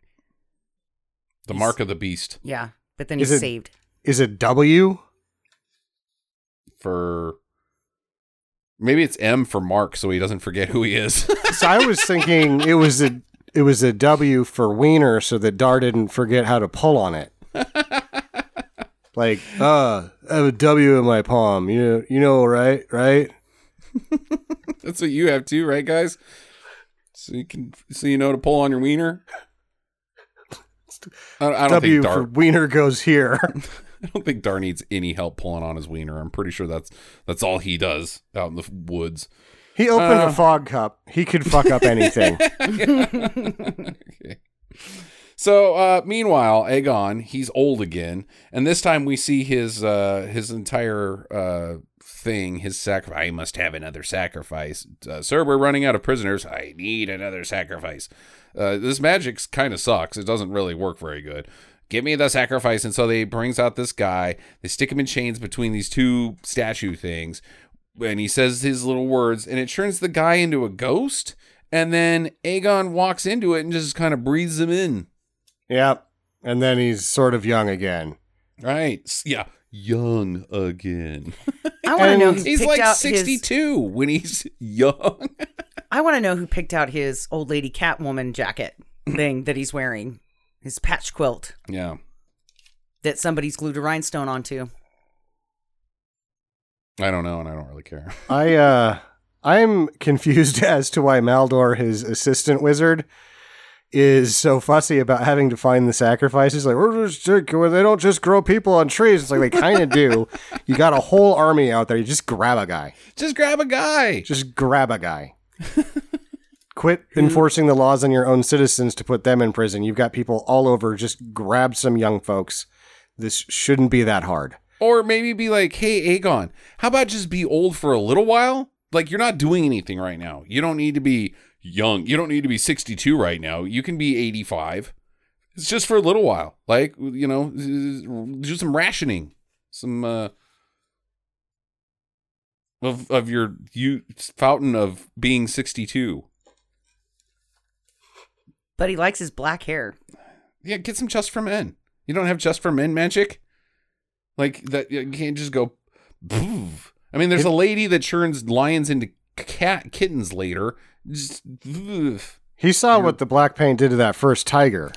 The mark of the beast. Yeah, but then he's saved. Is it W? For... Maybe it's M for Mark, so he doesn't forget who he is. So I was thinking it was a W for wiener, so that Dar didn't forget how to pull on it. Like, I have a W in my palm. You know, right? That's what you have too, right, guys? So you know to pull on your wiener. I don't W think Dar... for wiener goes here. I don't think Dar needs any help pulling on his wiener. I'm pretty sure that's all he does out in the woods. He opened a fog cup. He could fuck up anything. Okay. So, meanwhile, Aegon, he's old again. And this time we see his entire thing, his sacrifice. I must have another sacrifice. Sir, we're running out of prisoners. I need another sacrifice. This magic kind of sucks. It doesn't really work very good. Give me the sacrifice. And so they brings out this guy. They stick him in chains between these two statue things. And he says his little words. And it turns the guy into a ghost. And then Aegon walks into it and just kind of breathes him in. Yep. And then he's sort of young again. Right. Yeah. Young again. I want to know who he's picked like out 62 when he's young. I want to know who picked out his old lady Catwoman jacket thing that he's wearing. His patch quilt. Yeah. That somebody's glued a rhinestone onto. I don't know, and I don't really care. I'm confused as to why Maldor, his assistant wizard, is so fussy about having to find the sacrifices. Like, they don't just grow people on trees. It's like, they kind of do. You got a whole army out there. You just grab a guy. Quit enforcing the laws on your own citizens to put them in prison. You've got people all over. Just grab some young folks. This shouldn't be that hard. Or maybe be like, hey, Aegon, how about just be old for a little while? Like, you're not doing anything right now. You don't need to be young. You don't need to be 62 right now. You can be 85. It's just for a little while. Like, you know, do some rationing. Some of your fountain of being 62. But he likes his black hair. Yeah, get some Just for Men. You don't have Just for Men magic? Like, that, you can't just go... Poof. I mean, there's a lady that turns lions into kittens later. Just, he saw what the black paint did to that first tiger.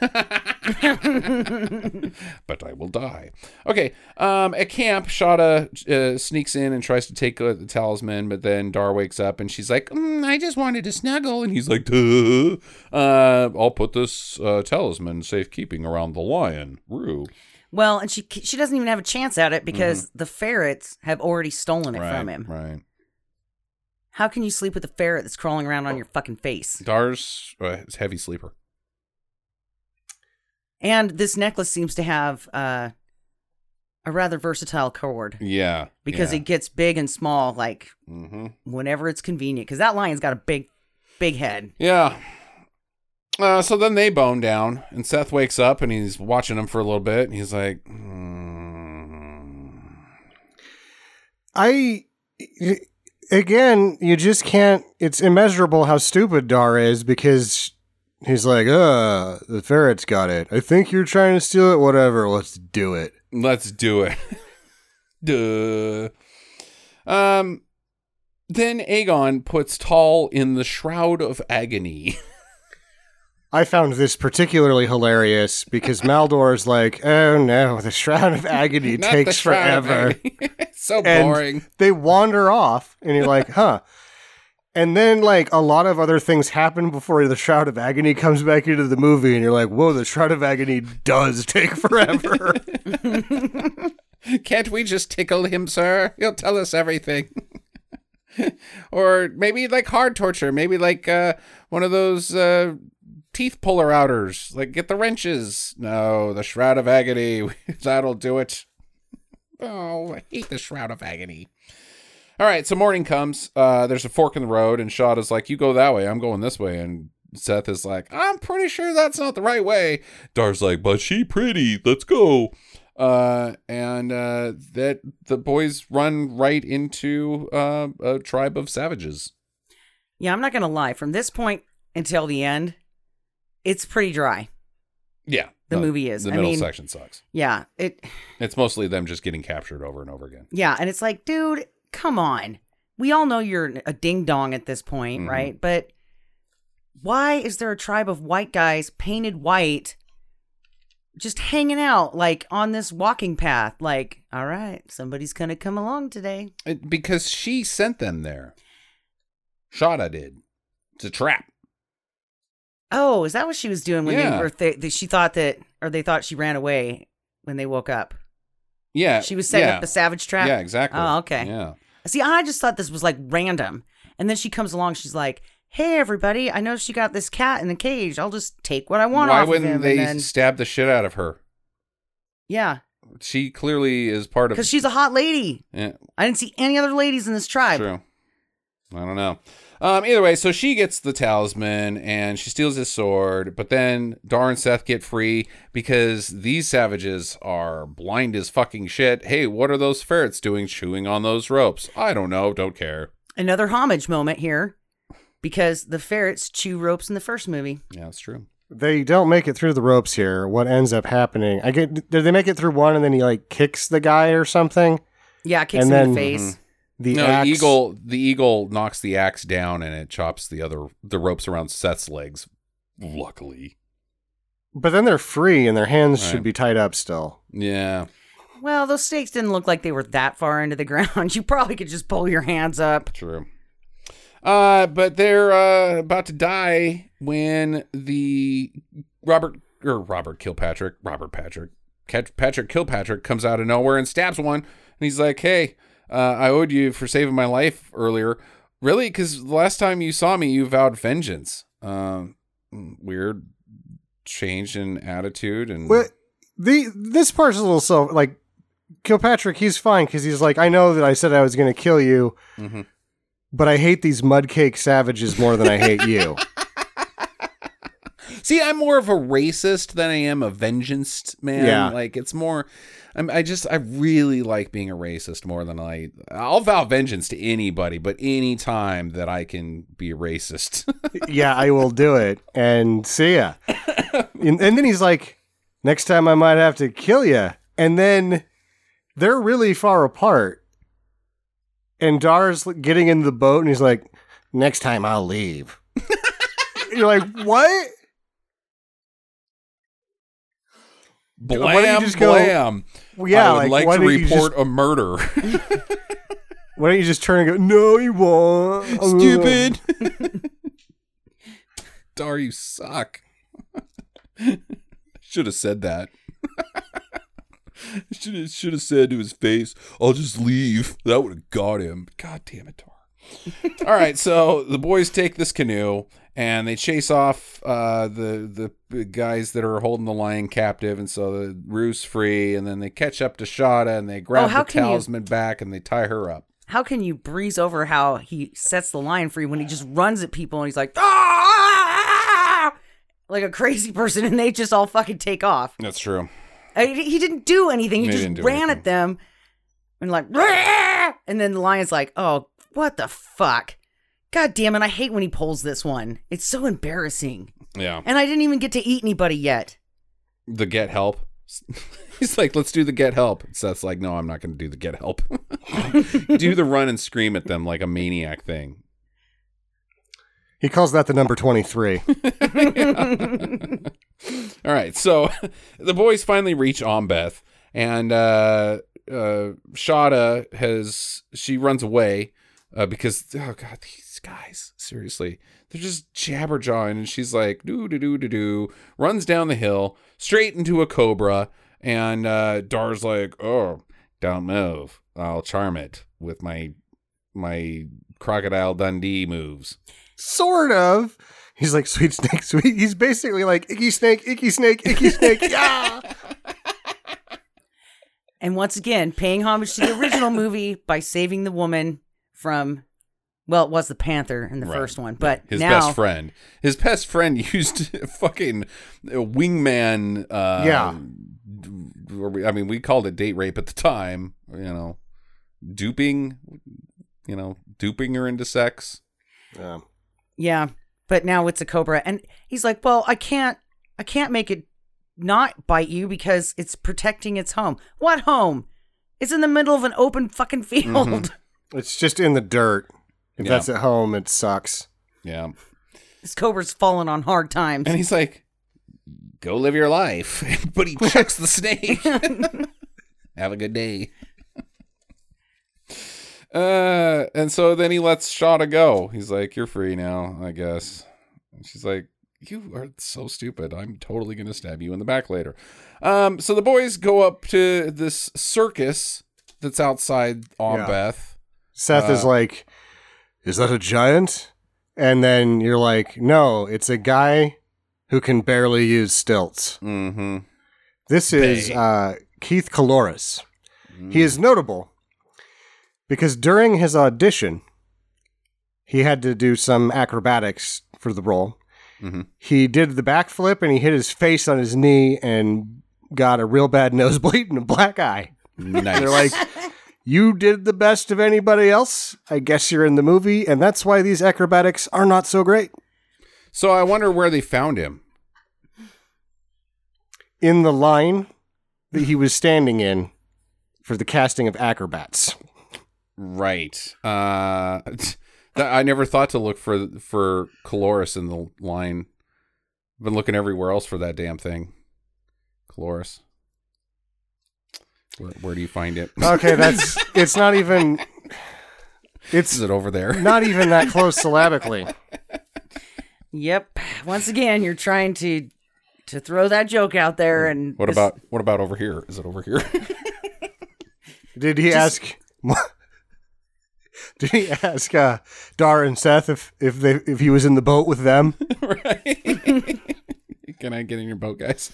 But I will die. Okay, at camp, Shada sneaks in and tries to take the talisman, but then Dar wakes up and she's like, I just wanted to snuggle. And he's like, duh. I'll put this talisman safekeeping around the lion, Rue. Well, and she doesn't even have a chance at it because the ferrets have already stolen it from him. Right. How can you sleep with a ferret that's crawling around on your fucking face? Dar's a heavy sleeper. And this necklace seems to have a rather versatile cord. Yeah. Because it gets big and small, like, whenever it's convenient. Because that lion's got a big, big head. Yeah. So then they bone down, and Seth wakes up, and he's watching them for a little bit, and he's like, Again, you just can't, it's immeasurable how stupid Dar is, because he's like, the ferret's got it. I think you're trying to steal it, whatever, let's do it. Let's do it. Duh. Then Aegon puts Tal in the Shroud of Agony. I found this particularly hilarious because Maldor's like, oh no, the Shroud of Agony takes forever. It's so boring. And they wander off and you're like, huh. And then like a lot of other things happen before the Shroud of Agony comes back into the movie and you're like, whoa, the Shroud of Agony does take forever. Can't we just tickle him, sir? He'll tell us everything. Or maybe like hard torture. Maybe like one of those... teeth puller outers, like get the wrenches. No, the Shroud of Agony. That'll do it. Oh, I hate the Shroud of Agony. All right, so morning comes. There's a fork in the road, and Shada's like, "You go that way. I'm going this way." And Seth is like, "I'm pretty sure that's not the right way." Dar's like, "But she pretty. Let's go." And that the boys run right into a tribe of savages. Yeah, I'm not gonna lie. From this point until the end. It's pretty dry. Yeah. The movie is. The middle section sucks. Yeah. It's mostly them just getting captured over and over again. Yeah. And it's like, dude, come on. We all know you're a ding dong at this point, mm-hmm. right? But why is there a tribe of white guys painted white just hanging out like on this walking path? Like, all right, somebody's going to come along today. Because she sent them there. Shada did. It's a trap. Oh, is that what she was doing when yeah. They thought she ran away when they woke up? Yeah. She was setting up the savage trap? Yeah, exactly. Oh, okay. Yeah. See, I just thought this was like random. And then she comes along, she's like, hey, everybody, I know she got this cat in the cage. I'll just take what I want off of him. Why wouldn't they stab the shit out of her? Yeah. She clearly is part of... Because she's a hot lady. Yeah. I didn't see any other ladies in this tribe. True. I don't know. Either way, so she gets the talisman and she steals his sword, but then Dar and Seth get free because these savages are blind as fucking shit. Hey, what are those ferrets doing chewing on those ropes? I don't know. Don't care. Another homage moment here because the ferrets chew ropes in the first movie. Yeah, that's true. They don't make it through the ropes here. What ends up happening? Did they make it through one and then he like kicks the guy or something? Yeah, kicks him in the face. Mm-hmm. The eagle knocks the axe down and it chops the ropes around Seth's legs, luckily. But then they're free and their hands should be tied up still. Yeah. Well, those stakes didn't look like they were that far into the ground. You probably could just pull your hands up. True. But they're about to die when the Patrick Kilpatrick comes out of nowhere and stabs one, and he's like, hey. I owed you for saving my life earlier. Really? Because the last time you saw me, you vowed vengeance. Weird change in attitude. And well, this part's a little so like Kilpatrick, he's fine because he's like, I know that I said I was going to kill you, mm-hmm. but I hate these mudcake savages more than I hate you. See, I'm more of a racist than I am a vengeance man. Yeah. Like, it's more... I really like being a racist more than I'll vow vengeance to anybody, but any time that I can be a racist. Yeah, I will do it. And see ya. And then he's like, next time I might have to kill ya. And then they're really far apart. And Dar's getting in the boat and he's like, next time I'll leave. You're like, what? Blam, blam. Well, yeah, I would like to report a murder. Why don't you just turn and go, no, you won't. Stupid. Dar, you suck. Should have said that. Should have said to his face, I'll just leave. That would have got him. God damn it, Dar. All right, so the boys take this canoe. And they chase off the guys that are holding the lion captive, and so the Rue's free, and then they catch up to Shada, and they grab the talisman back, and they tie her up. How can you breeze over how he sets the lion free when he just runs at people, and he's like, ah! like a crazy person, and they just all fucking take off. That's true. He didn't do anything. He just ran at them and like, Rah! And then the lion's like, oh, what the fuck? God damn it. I hate when he pulls this one. It's so embarrassing. Yeah. And I didn't even get to eat anybody yet. The get help. He's like, let's do the get help. Seth's like, no, I'm not going to do the get help. Do the run and scream at them like a maniac thing. He calls that the number 23. All right. So the boys finally reach Albeth, and Shada she runs away because, oh God, these guys, seriously, they're just jabberjawing. And she's like, do, runs down the hill straight into a cobra. And Dar's like, oh, don't move. I'll charm it with my Crocodile Dundee moves. Sort of. He's like, sweet snake, sweet. He's basically like, icky snake, icky snake, icky snake. Yeah. And once again, paying homage to the original movie by saving the woman from, well, it was the panther in the first one, but his best friend. His best friend used fucking wingman. I mean, we called it date rape at the time, duping her into sex. Yeah. But now it's a cobra. And he's like, well, I can't make it not bite you because it's protecting its home. What home? It's in the middle of an open fucking field. Mm-hmm. It's just in the dirt. If that's at home, it sucks. Yeah. This cobra's fallen on hard times. And he's like, go live your life. But he checks the snake. Have a good day. And so then he lets Shada go. He's like, you're free now, I guess. And she's like, you are so stupid. I'm totally going to stab you in the back later. So the boys go up to this circus that's outside Albeth. Seth is like, is that a giant? And then you're like, no, it's a guy who can barely use stilts. Mm-hmm. This is Keith Caloris. Mm. He is notable because during his audition, he had to do some acrobatics for the role. Mm-hmm. He did the backflip and he hit his face on his knee and got a real bad nosebleed and a black eye. Nice. They're like, you did the best of anybody else. I guess you're in the movie, and that's why these acrobatics are not so great. So I wonder where they found him. In the line that he was standing in for the casting of acrobats. Right. I never thought to look for Caloris in the line. I've been looking everywhere else for that damn thing. Caloris. Where do you find it? Okay, it's not even... Is it over there? Not even that close syllabically. Yep. Once again, you're trying to throw that joke out there, and what about over here? Is it over here? Did he ask Dar and Seth if he was in the boat with them? Right. Can I get in your boat, guys?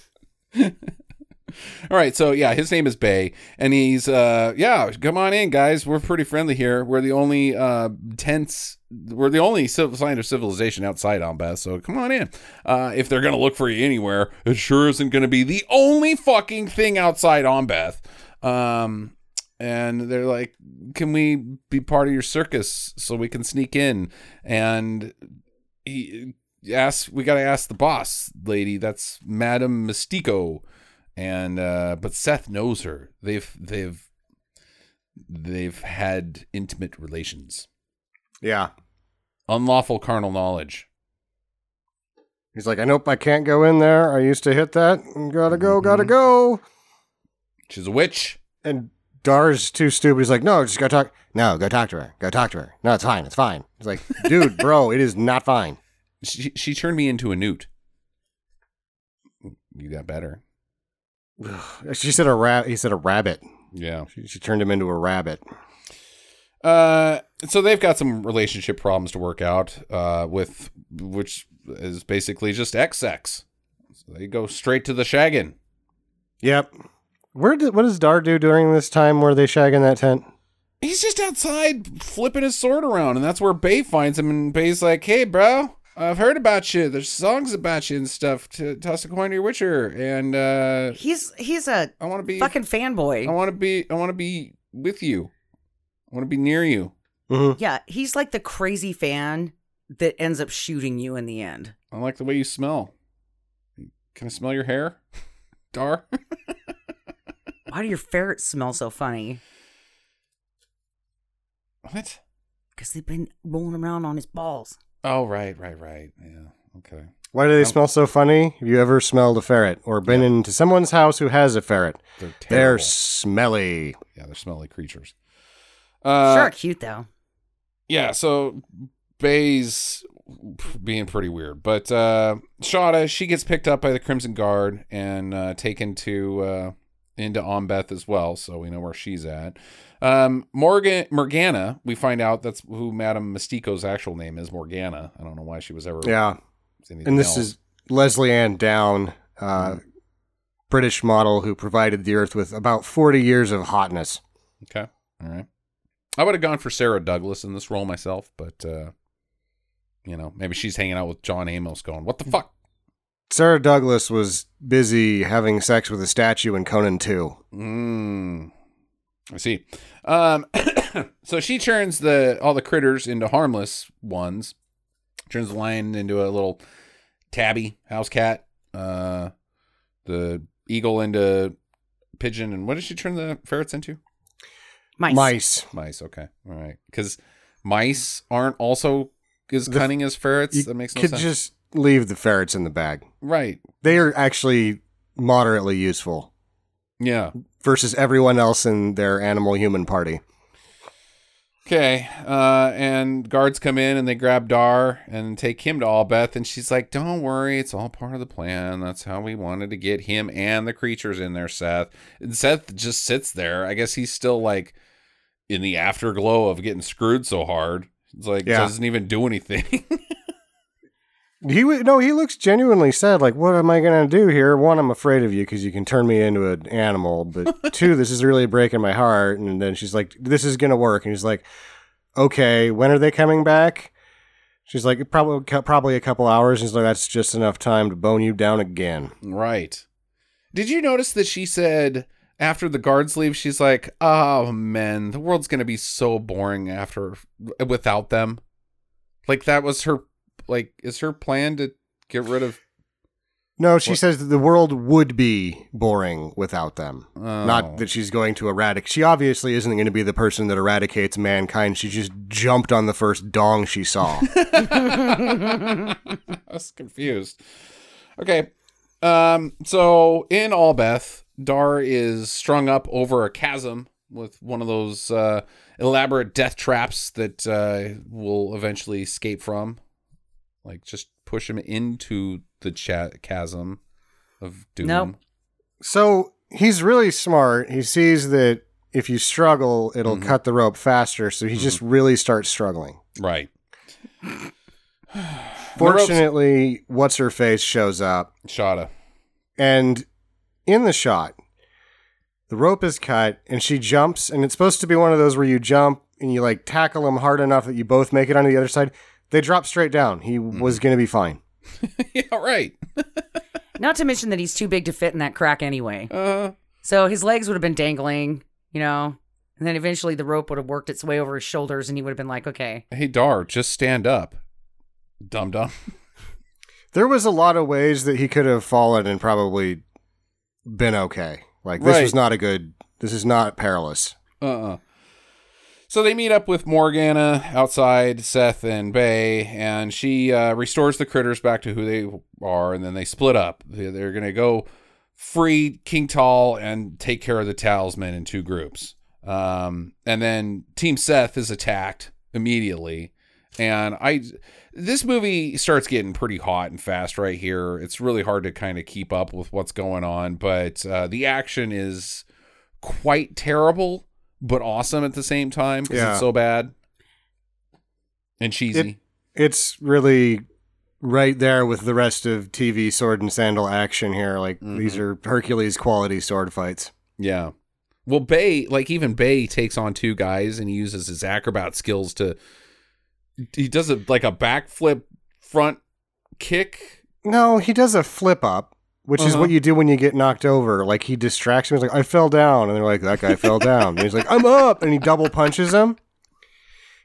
All right, so yeah, his name is Bay, and he's come on in, guys. We're pretty friendly here. We're the only sign of civilization outside Albeth, so come on in. If they're gonna look for you anywhere, it sure isn't gonna be the only fucking thing outside Albeth. And they're like, can we be part of your circus so we can sneak in? And he asks, we gotta ask the boss lady. That's Madame Mystico. And but Seth knows her. They've had intimate relations. Yeah, unlawful carnal knowledge. He's like, I can't go in there. I used to hit that. Gotta go. She's a witch. And Dar's too stupid. He's like, no, just go talk. No, go talk to her. No, it's fine. He's like, dude, bro, it is not fine. She turned me into a newt. You got better. She said a rat. He said a rabbit. Yeah, she turned him into a rabbit. So they've got some relationship problems to work out. With which is basically just XX. So they go straight to the shagging. Yep. What does Dar do during this time where they shag in that tent? He's just outside flipping his sword around, and that's where Bay finds him. And Bay's like, "Hey, bro, I've heard about you. There's songs about you and stuff. Toss a coin to your Witcher, and he's a fucking fanboy. I want to be with you. I want to be near you. Mm-hmm. Yeah, he's like the crazy fan that ends up shooting you in the end. I like the way you smell. Can I smell your hair, Dar? Why do your ferrets smell so funny? What? Because they've been rolling around on his balls. Oh, right. Yeah, okay. Why do they smell so funny? Have you ever smelled a ferret or been into someone's house who has a ferret? They're smelly. Yeah, they're smelly creatures. Sure, cute, though. Yeah, so Bay's being pretty weird. But Shada, she gets picked up by the Crimson Guard and taken to into Ombeth as well, so we know where she's at. Morgana, we find out that's who Madame Mystico's actual name is, Morgana. I don't know why she was ever. Yeah. And this is Leslie Ann Down, British model who provided the Earth with about 40 years of hotness. Okay. All right. I would have gone for Sarah Douglas in this role myself, but, maybe she's hanging out with John Amos going, what the fuck? Sarah Douglas was busy having sex with a statue in Conan 2. I see. So she turns all the critters into harmless ones. Turns the lion into a little tabby house cat. The eagle into pigeon, and what did she turn the ferrets into? Mice. Okay, all right. Because mice aren't also as cunning as ferrets. That makes no sense. Just leave the ferrets in the bag. Right. They are actually moderately useful. Yeah. Versus everyone else in their animal-human party. Okay. And guards come in and they grab Dar and take him to Albeth. And she's like, don't worry. It's all part of the plan. That's how we wanted to get him and the creatures in there, Seth. And Seth just sits there. I guess he's still like in the afterglow of getting screwed so hard. It's like, doesn't even do anything. He looks genuinely sad. Like, what am I going to do here? One, I'm afraid of you because you can turn me into an animal. But two, this is really breaking my heart. And then she's like, this is going to work. And he's like, okay, when are they coming back? She's like, probably a couple hours. And he's like, that's just enough time to bone you down again. Right. Did you notice that she said after the guards leave, she's like, oh, man, the world's going to be so boring without them. Like, that was her. Like, is her plan to get rid of... No, she says that the world would be boring without them. Oh. Not that she's going to eradicate. She obviously isn't going to be the person that eradicates mankind. She just jumped on the first dong she saw. I was confused. Okay. So, in Albeth, Dar is strung up over a chasm with one of those elaborate death traps that will eventually escape from. Like, just push him into the chasm of doom. Nope. So, he's really smart. He sees that if you struggle, it'll cut the rope faster. So, he just really starts struggling. Right. Fortunately, what's-her-face shows up. Shada. And in the shot, the rope is cut, and she jumps. And it's supposed to be one of those where you jump, and you, like, tackle him hard enough that you both make it onto the other side. They dropped straight down. He was going to be fine. Yeah, right. Not to mention that he's too big to fit in that crack anyway. So his legs would have been dangling, and then eventually the rope would have worked its way over his shoulders and he would have been like, okay. Hey, Dar, just stand up. Dum-dum. There was a lot of ways that he could have fallen and probably been okay. Like, this was not this is not perilous. So they meet up with Morgana outside Seth and Bay, and she restores the critters back to who they are, and then they split up. They're going to go free King Tal and take care of the talisman in two groups. And then Team Seth is attacked immediately. And this movie starts getting pretty hot and fast right here. It's really hard to kind of keep up with what's going on, but the action is quite terrible. But awesome at the same time because it's so bad and cheesy. It's really right there with the rest of TV sword and sandal action here. Like these are Hercules quality sword fights. Yeah. Well, Bay, like even Bay takes on two guys and he uses his acrobat skills he does a backflip front kick? No, he does a flip up, which is what you do when you get knocked over. Like, he distracts him. He's like, I fell down. And they're like, that guy fell down. And he's like, I'm up. And he double punches him.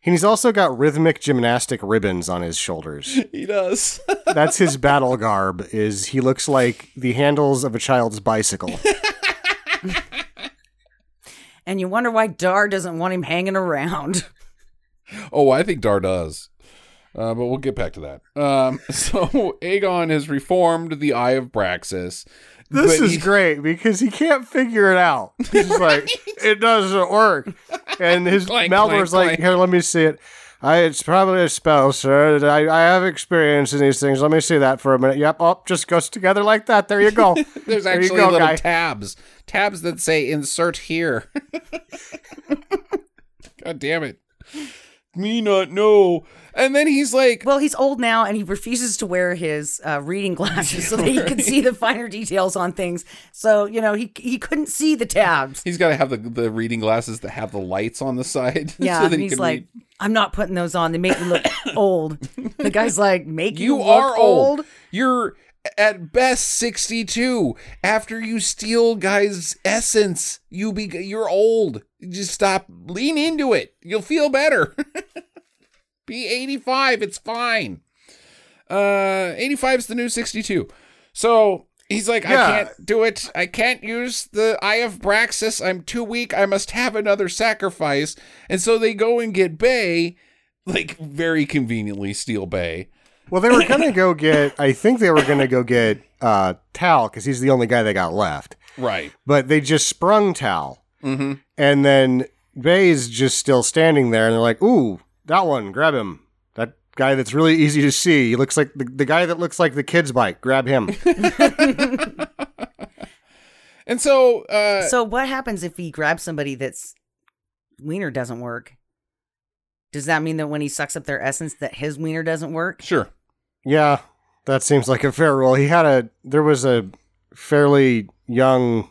And he's also got rhythmic gymnastic ribbons on his shoulders. He does. That's his battle garb, is he looks like the handles of a child's bicycle. And you wonder why Dar doesn't want him hanging around. Oh, I think Dar does. But we'll get back to that. So Aegon has reformed the Eye of Braxis. This is great because he can't figure it out. He's right? Like, it doesn't work. And his Maldor's like, here, let me see it. It's probably a spell, sir. I have experience in these things. Let me see that for a minute. Yep. Oh, just goes together like that. There you go. There's actually little tabs. Tabs that say insert here. God damn it. Me not know. And then he's like... Well, he's old now, and he refuses to wear his reading glasses so that he can see the finer details on things. So, you know, he couldn't see the tabs. He's got to have the reading glasses that have the lights on the side. Yeah, so that he's like, read. I'm not putting those on. They make me look old. The guy's like, make you look old? You're at best 62. After you steal guys' essence, you're old. Just stop. Lean into it. You'll feel better. Be 85. It's fine. 85 is the new 62. So he's like, yeah. I can't do it. I can't use the Eye of Braxis. I'm too weak. I must have another sacrifice. And so they go and get Bay, like very conveniently steal Bay. Well, they were going to go get, I think they were going to go get Tal because he's the only guy they got left. Right. But they just sprung Tal. Mm-hmm. And then Bay's just still standing there and they're like, ooh. That one, grab him. That guy that's really easy to see. He looks like the guy that looks like the kid's bike. Grab him. And so... So what happens if he grabs somebody that's wiener doesn't work? Does that mean that when he sucks up their essence that his wiener doesn't work? Sure. Yeah, that seems like a fair rule. There was a fairly young,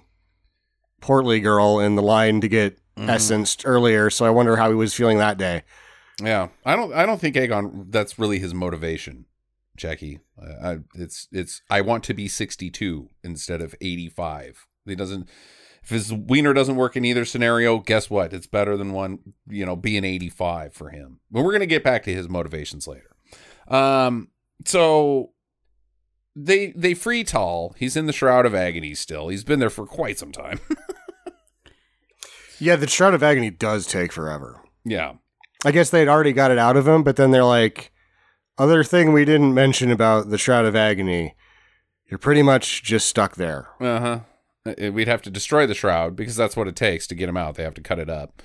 portly girl in the line to get essenced earlier, so I wonder how he was feeling that day. Yeah, I don't think Aegon, that's really his motivation, Jackie. I want to be 62 instead of 85. If his wiener doesn't work in either scenario, guess what? It's better than one, you know, being 85 for him. But we're going to get back to his motivations later. So they free Tal. He's in the Shroud of Agony still. He's been there for quite some time. Yeah, the Shroud of Agony does take forever. Yeah. I guess they'd already got it out of him, but then they're like, other thing we didn't mention about the Shroud of Agony, you're pretty much just stuck there. Uh-huh. We'd have to destroy the Shroud, because that's what it takes to get him out. They have to cut it up,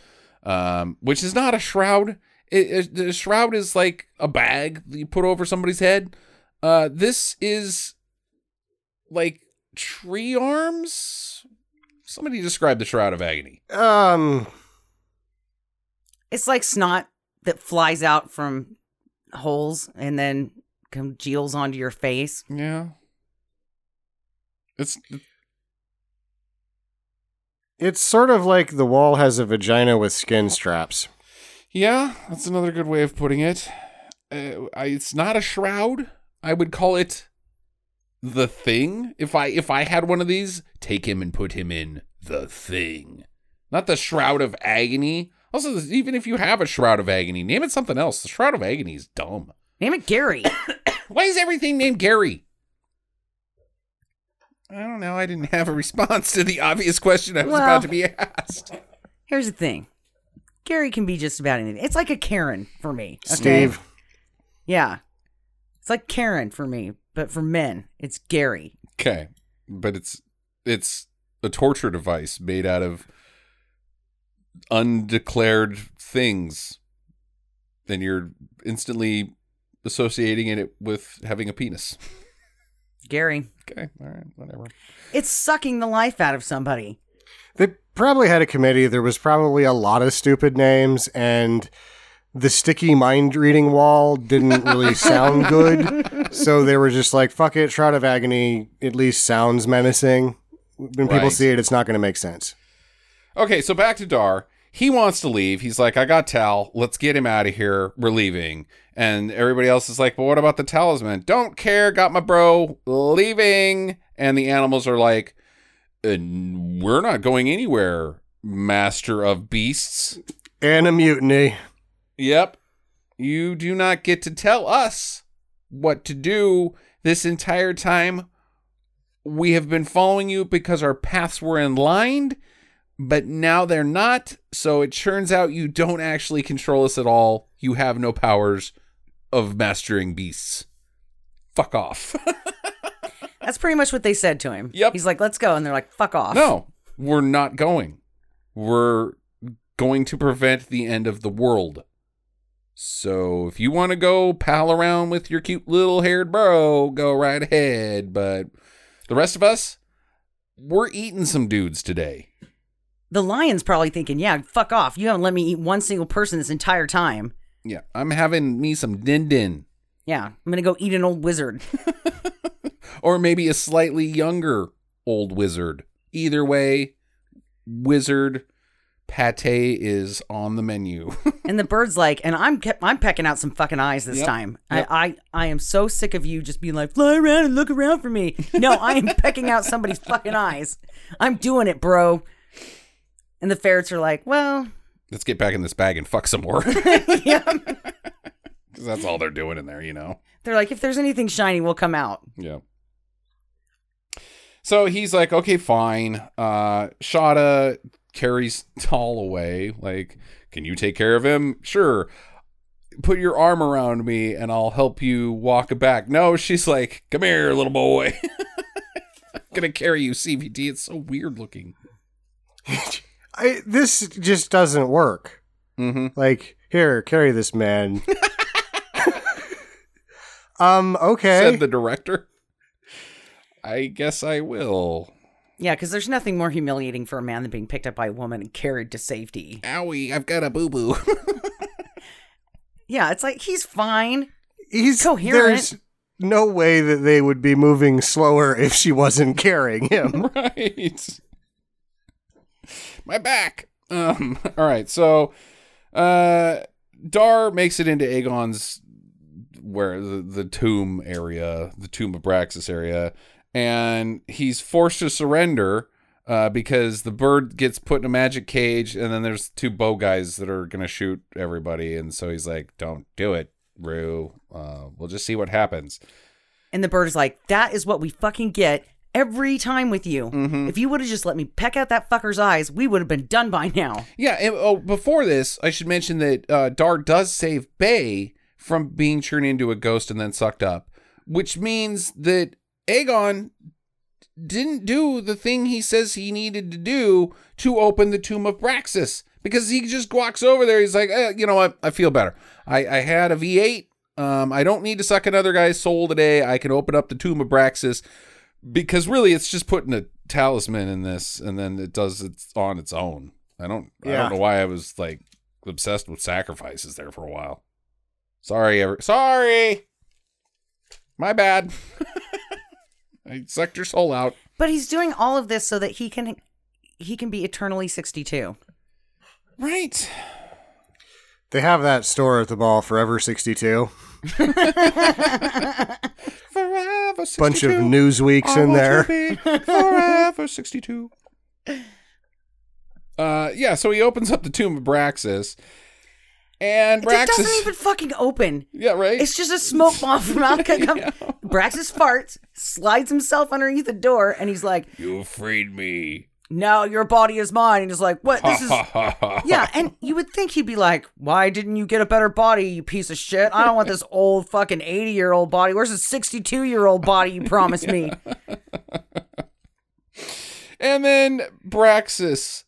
which is not a shroud. The shroud is like a bag that you put over somebody's head. This is like tree arms? Somebody describe the Shroud of Agony. It's like snot that flies out from holes and then congeals onto your face. Yeah. It's sort of like the wall has a vagina with skin straps. Yeah, that's another good way of putting it. It's not a shroud. I would call it the thing. If I had one of these, take him and put him in the thing. Not the Shroud of Agony. Also, even if you have a Shroud of Agony, name it something else. The Shroud of Agony is dumb. Name it Gary. Why is everything named Gary? I don't know. I didn't have a response to the obvious question I was about to be asked. Here's the thing. Gary can be just about anything. It's like a Karen for me. Okay? Steve. Yeah. It's like Karen for me, but for men, it's Gary. Okay. But it's a torture device made out of undeclared things, then you're instantly associating it with having a penis. Gary. Okay, all right, whatever. It's sucking the life out of somebody. They probably had a committee. There was probably a lot of stupid names, and the sticky mind-reading wall didn't really sound good, so they were just like, fuck it, Shroud of Agony at least sounds menacing. When people see it, it's not going to make sense. Okay, so back to Dar. He wants to leave. He's like, I got Tal. Let's get him out of here. We're leaving. And everybody else is like, but what about the talisman? Don't care. Got my bro. Leaving. And the animals are like, we're not going anywhere, master of beasts. And a mutiny. Yep. You do not get to tell us what to do this entire time. We have been following you because our paths were in line, but now they're not. So it turns out you don't actually control us at all. You have no powers of mastering beasts. Fuck off. That's pretty much what they said to him. Yep. He's like, let's go. And they're like, fuck off. No, we're not going. We're going to prevent the end of the world. So if you want to go pal around with your cute little haired bro, go right ahead. But the rest of us, we're eating some dudes today. The lion's probably thinking, yeah, fuck off. You haven't let me eat one single person this entire time. Yeah, I'm having me some din-din. Yeah, I'm going to go eat an old wizard. Or maybe a slightly younger old wizard. Either way, wizard pate is on the menu. And the bird's like, and I'm pecking out some fucking eyes this time. Yep. I am so sick of you just being like, fly around and look around for me. No, I am pecking out somebody's fucking eyes. I'm doing it, bro. And the ferrets are like, well, let's get back in this bag and fuck some more. Yeah. Because that's all they're doing in there, you know. They're like, if there's anything shiny, we'll come out. Yeah. So he's like, okay, fine. Shada carries Tal away. Like, can you take care of him? Sure. Put your arm around me and I'll help you walk back. No, she's like, come here, little boy. I'm going to carry you, CVD. It's so weird looking. This just doesn't work. Mm-hmm. Like, here, carry this man. Okay. Said the director. I guess I will. Yeah, because there's nothing more humiliating for a man than being picked up by a woman and carried to safety. Owie, I've got a boo-boo. Yeah, it's like, he's fine. He's coherent. There's no way that they would be moving slower if she wasn't carrying him. Right. My back. All right. So, Dar makes it into Aegon's, where the tomb area, the tomb of Braxis area, and he's forced to surrender because the bird gets put in a magic cage, and then there's two bow guys that are gonna shoot everybody, and so he's like, "Don't do it, Rue. We'll just see what happens." And the bird is like, "That is what we fucking get." Every time with you. Mm-hmm. If you would have just let me peck out that fucker's eyes, we would have been done by now. Yeah. And, before this, I should mention that Dar does save Bay from being turned into a ghost and then sucked up, which means that Aegon didn't do the thing he says he needed to do to open the tomb of Braxis, because he just walks over there. He's like, you know what? I feel better. I had a V8. I don't need to suck another guy's soul today. I can open up the tomb of Braxis. Because really, it's just putting a talisman in this, and then it does it on its own. I don't know why I was like obsessed with sacrifices there for a while. Sorry, my bad. I sucked your soul out. But he's doing all of this so that he can be eternally 62. Right. They have that store at the mall, Forever 62. Forever 62. Bunch of Newsweeks in there. Forever 62. Yeah, so he opens up the tomb of Braxis. And Braxis. It doesn't even fucking open. Yeah, right? It's just a smoke bomb from out. Yeah. Braxis farts, slides himself underneath the door, and he's like, you freed me. Now your body is mine. And he's like, what? This is. Yeah, and you would think he'd be like, why didn't you get a better body, you piece of shit? I don't want this old fucking 80-year-old body. Where's the 62-year-old body you promised me? And then Braxis.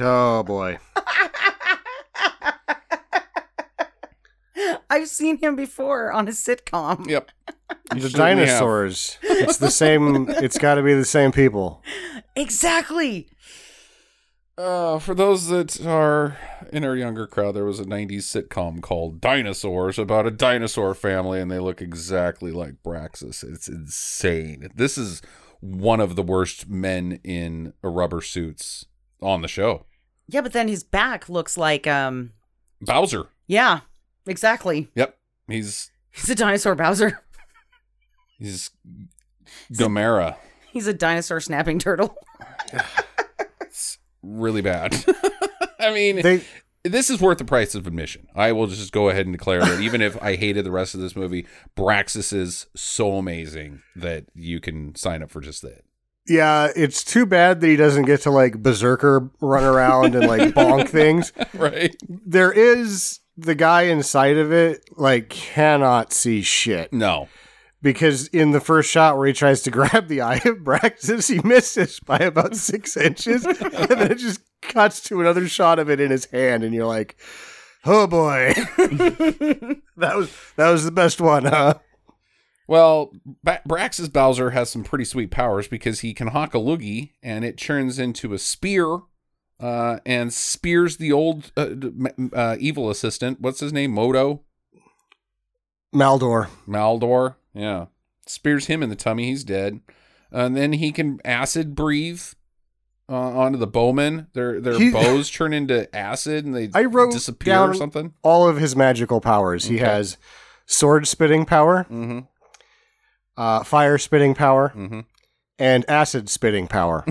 Oh, boy. I've seen him before on a sitcom. Yep. The dinosaurs. It's the same. It's got to be the same people. Exactly. For those that are in our younger crowd, there was a 90s sitcom called Dinosaurs about a dinosaur family, and they look exactly like Braxis. It's insane. This is one of the worst men in rubber suits on the show. Yeah, but then his back looks like Bowser. Yeah, exactly. Yep. He's a dinosaur Bowser. He's Gomera. He's a dinosaur snapping turtle. It's really bad. I mean, this is worth the price of admission. I will just go ahead and declare that even if I hated the rest of this movie, Braxis is so amazing that you can sign up for just that. Yeah, it's too bad that he doesn't get to, like, berserker run around and, like, bonk things. Right. There is the guy inside of it, like, cannot see shit. No. Because in the first shot where he tries to grab the eye of Braxis, he misses by about 6 inches. And then it just cuts to another shot of it in his hand. And you're like, oh, boy. That was the best one, huh? Well, Braxis Bowser has some pretty sweet powers because he can hawk a loogie and it turns into a spear and spears the old evil assistant. What's his name? Modo? Maldor. Yeah. Spears him in the tummy. He's dead. And then he can acid breathe onto the bowmen. Their bows turn into acid and they disappear or something. All of his magical powers. Okay. He has sword spitting power. Mm-hmm. Fire spitting power, mm-hmm. and acid spitting power.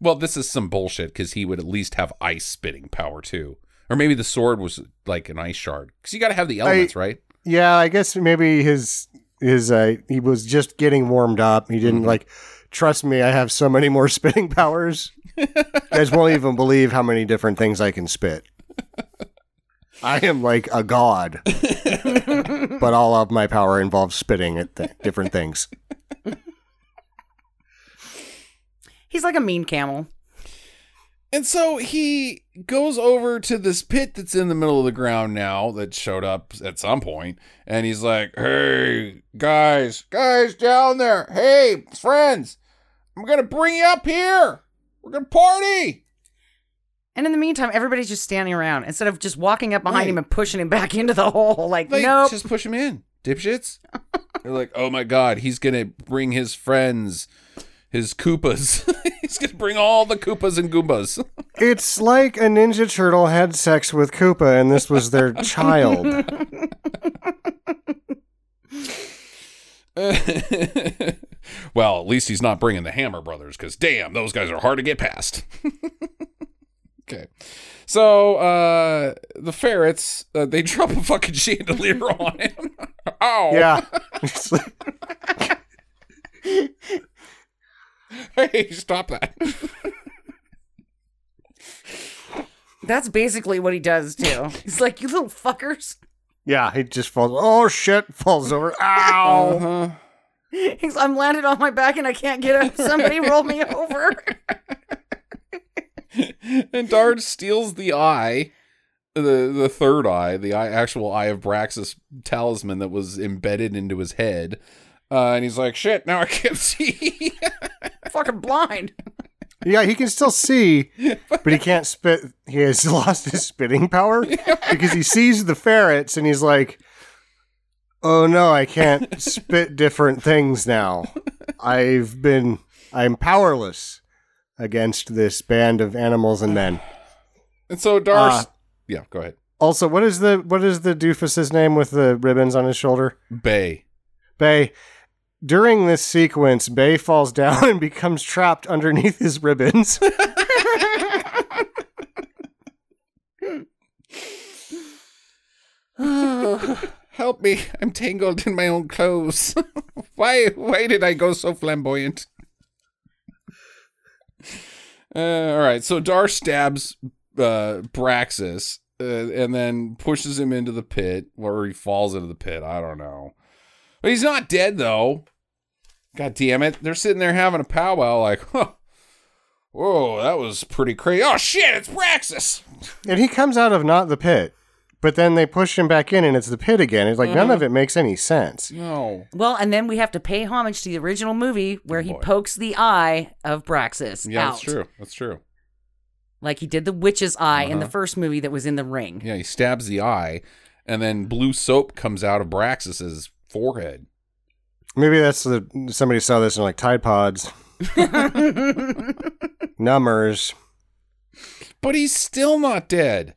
Well, this is some bullshit because he would at least have ice spitting power too. Or maybe the sword was like an ice shard because you got to have the elements, right? Yeah, I guess maybe his he was just getting warmed up. He didn't mm-hmm. like, trust me, I have so many more spitting powers. You guys won't even believe how many different things I can spit. I am like a god. But all of my power involves spitting at different things. He's like a mean camel. And so he goes over to this pit that's in the middle of the ground now that showed up at some point. And he's like, hey, guys down there. Hey, friends, I'm going to bring you up here. We're going to party. And in the meantime, everybody's just standing around instead of just walking up behind him and pushing him back into the hole. Like nope. Just push him in, dipshits. They're like, oh my God, he's going to bring his friends, his Koopas. He's going to bring all the Koopas and Goombas. It's like a Ninja Turtle had sex with Koopa and this was their child. Well, at least he's not bringing the Hammer Brothers because damn, those guys are hard to get past. Okay, so the ferrets, they drop a fucking chandelier on him. Oh. Yeah. Hey, stop that. That's basically what he does, too. He's like, you little fuckers. Yeah, he just falls. Oh, shit. Falls over. Ow. Uh-huh. He's, I'm landed on my back and I can't get up. Somebody roll me over. And Dard steals the eye, the third eye, actual eye of Braxis talisman that was embedded into his head. And he's like, shit, now I can't see. Fucking blind. Yeah, he can still see, but he can't spit. He has lost his spitting power because he sees the ferrets and he's like, oh no, I can't spit different things now. I'm powerless against this band of animals and men. And so Darce... yeah, go ahead. Also, what is the doofus's name with the ribbons on his shoulder? Bay. During this sequence, Bay falls down and becomes trapped underneath his ribbons. Help me. I'm tangled in my own clothes. Why did I go so flamboyant? All right, so Darce stabs Braxis and then pushes him into the pit, or he falls into the pit. I don't know. But he's not dead, though. God damn it. They're sitting there having a powwow like, huh, whoa, that was pretty crazy. Oh, shit, it's Braxis. And he comes out of not the pit, but then they push him back in, and it's the pit again. It's like, none of it makes any sense. No. Well, and then we have to pay homage to the original movie where he pokes the eye of Braxis out. Yeah, that's true. Like he did the witch's eye in the first movie that was in The Ring. Yeah, he stabs the eye, and then blue soap comes out of Braxis's forehead. Maybe that's somebody saw this and like, Tide Pods. Numbers. But he's still not dead.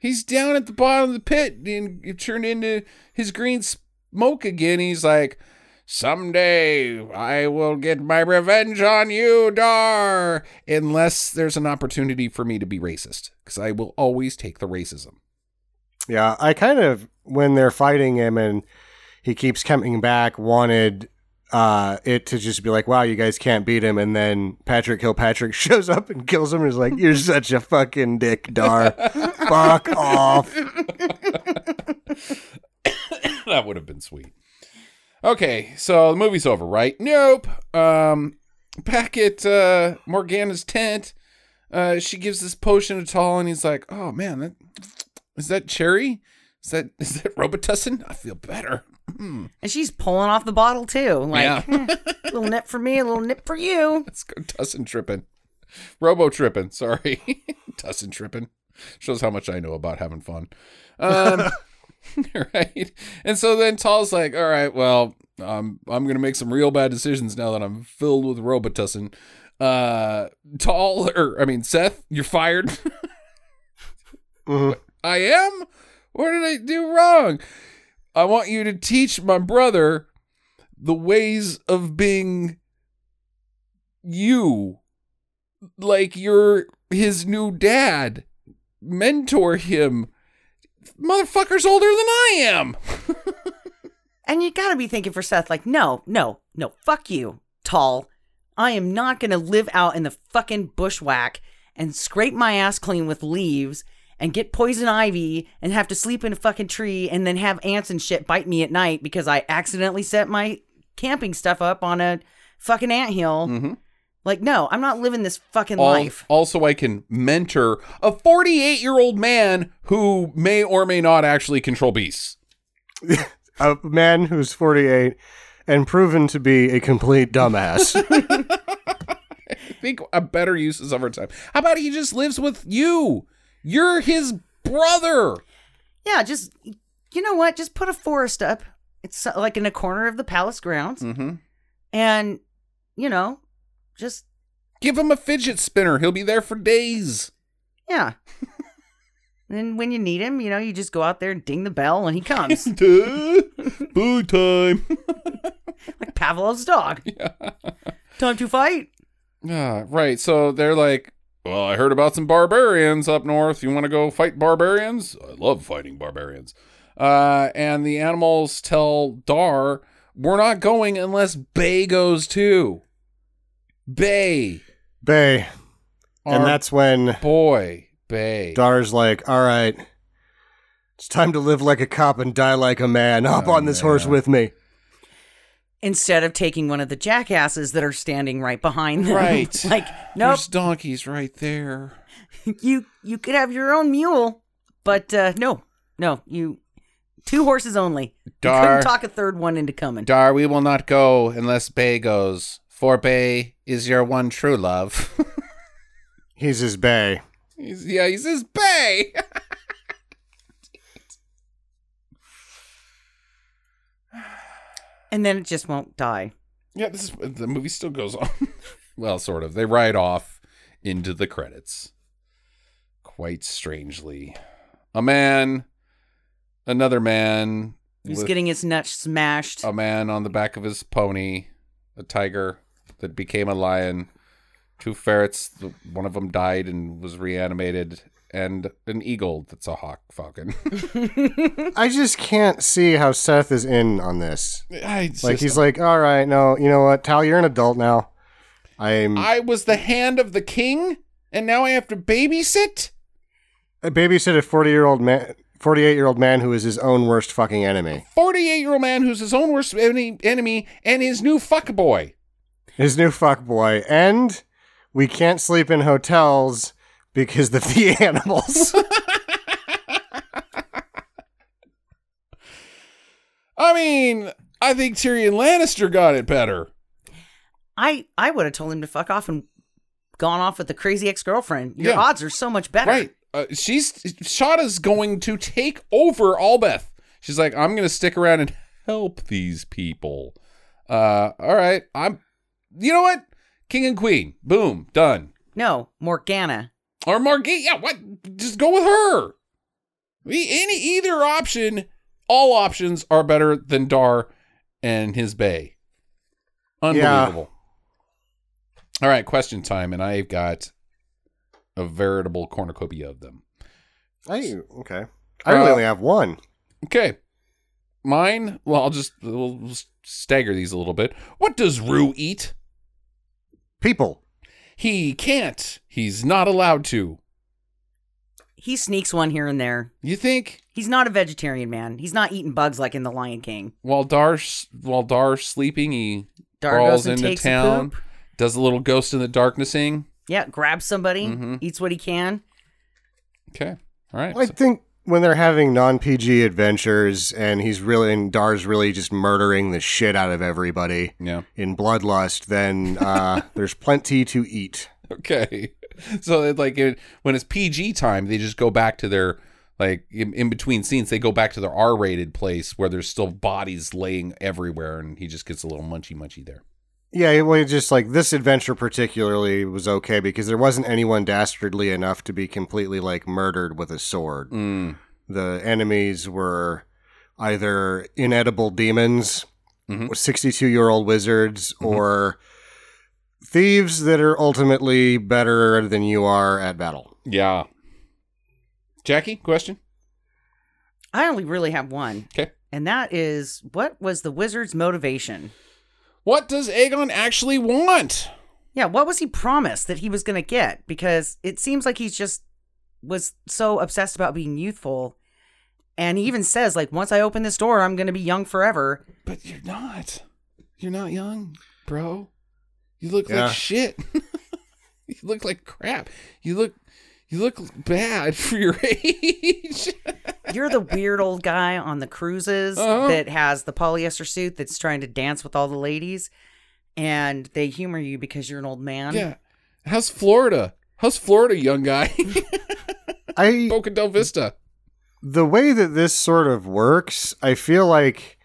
He's down at the bottom of the pit and it turned into his green smoke again. He's like, someday I will get my revenge on you, Dar. Unless there's an opportunity for me to be racist, because I will always take the racism. Yeah, I kind of, when they're fighting him and he keeps coming back, wanted it to just be like, wow, you guys can't beat him. And then Patrick Kilpatrick shows up and kills him and is like, you're such a fucking dick, Dar. Fuck off. That would have been sweet. Okay, so the movie's over, right? Nope. Back at Morgana's tent, she gives this potion to Tal and he's like, oh man, is that cherry? Is that Robitussin? I feel better. And she's pulling off the bottle too. Like, yeah. A little nip for me, a little nip for you. Let's go Tussin tripping. Robo tripping, sorry. Tussin tripping. Shows how much I know about having fun. Right. And so then Tal's like, all right, well, I'm going to make some real bad decisions now that I'm filled with Robitussin. Seth, you're fired. Mm-hmm. I am? What did I do wrong? I want you to teach my brother the ways of being you. Like you're his new dad. Mentor him. Motherfucker's older than I am. And you gotta be thinking for Seth, like, no, fuck you, Tal. I am not gonna live out in the fucking bushwhack and scrape my ass clean with leaves and get poison ivy and have to sleep in a fucking tree and then have ants and shit bite me at night because I accidentally set my camping stuff up on a fucking anthill. Mm-hmm. Like, no, I'm not living this fucking life. Also, I can mentor a 48-year-old man who may or may not actually control beasts. A man who's 48 and proven to be a complete dumbass. I think a better uses of our time. How about he just lives with you? You're his brother. Yeah, just, you know what? Just put a forest up. It's like in a corner of the palace grounds. Mm-hmm. And, you know, just give him a fidget spinner. He'll be there for days. Yeah. And when you need him, you know, you just go out there and ding the bell and he comes. Boo time. Like Pavlov's dog. Yeah. Time to fight. Yeah, right. So they're like, well, I heard about some barbarians up north. You want to go fight barbarians? I love fighting barbarians. And the animals tell Dar, we're not going unless Bay goes too. Bay. And that's when... Boy, Bay. Dar's like, all right, it's time to live like a cop and die like a man. Hop on this horse with me. Instead of taking one of the jackasses that are standing right behind them. Right. Like, nope. There's donkeys right there. You could have your own mule, but no, you two horses only. Dar, you couldn't talk a third one into coming. Dar, we will not go unless Bay goes, for Bay is your one true love. He's his Bay. He's his Bay. And then it just won't die. Yeah, the movie still goes on. Well, sort of. They ride off into the credits. Quite strangely. A man, another man. He's getting his nuts smashed. A man on the back of his pony, a tiger that became a lion, two ferrets, one of them died and was reanimated, and an eagle that's a hawk falcon. I just can't see how Seth is in on this. He's like, all right, no, you know what, Tal, you're an adult now. I was the hand of the king, and now I have to babysit? I babysit a 48-year-old man who is his own worst fucking enemy. A 48-year-old man who's his own worst enemy and his new fuckboy. And we can't sleep in hotels... because of the animals. I mean, I think Tyrion Lannister got it better. I would have told him to fuck off and gone off with the crazy ex-girlfriend. Your odds are so much better. Right. Shada's going to take over Albeth. She's like, I'm going to stick around and help these people. All right. You know what? King and queen. Boom. Done. No, Morgana. Or Morgana. Yeah, what? Just go with her. Either option, all options are better than Dar and his Bay. Unbelievable. Yeah. All right, question time, and I've got a veritable cornucopia of them. Okay. I really only have one. Okay. Mine, well, we'll stagger these a little bit. What does Rue eat? People. He can't. He's not allowed to. He sneaks one here and there. You think? He's not a vegetarian, man. He's not eating bugs like in The Lion King. While Dar's sleeping, he crawls into town, does a little ghost in the darkness thing. Yeah, grabs somebody, eats what he can. Okay. All right. I think when they're having non-PG adventures and Dar's really just murdering the shit out of everybody in bloodlust, then there's plenty to eat. Okay. So when it's PG time, they just go back to their, in between scenes, they go back to their R-rated place where there's still bodies laying everywhere, and he just gets a little munchy there. Yeah, well, just this adventure particularly was okay because there wasn't anyone dastardly enough to be completely murdered with a sword. Mm. The enemies were either inedible demons, 62-year-old wizards, or thieves that are ultimately better than you are at battle. Yeah. Jackie, question? I only really have one. Okay. And that is, what was the wizard's motivation? What does Aegon actually want? Yeah, what was he promised that he was going to get? Because it seems like he just was so obsessed about being youthful. And he even says, once I open this door, I'm going to be young forever. But you're not. You're not young, bro. You look like shit. You look like crap. You look bad for your age. You're the weird old guy on the cruises that has the polyester suit that's trying to dance with all the ladies, and they humor you because you're an old man. Yeah. How's Florida, young guy? Boca del Vista. The way that this sort of works, I feel like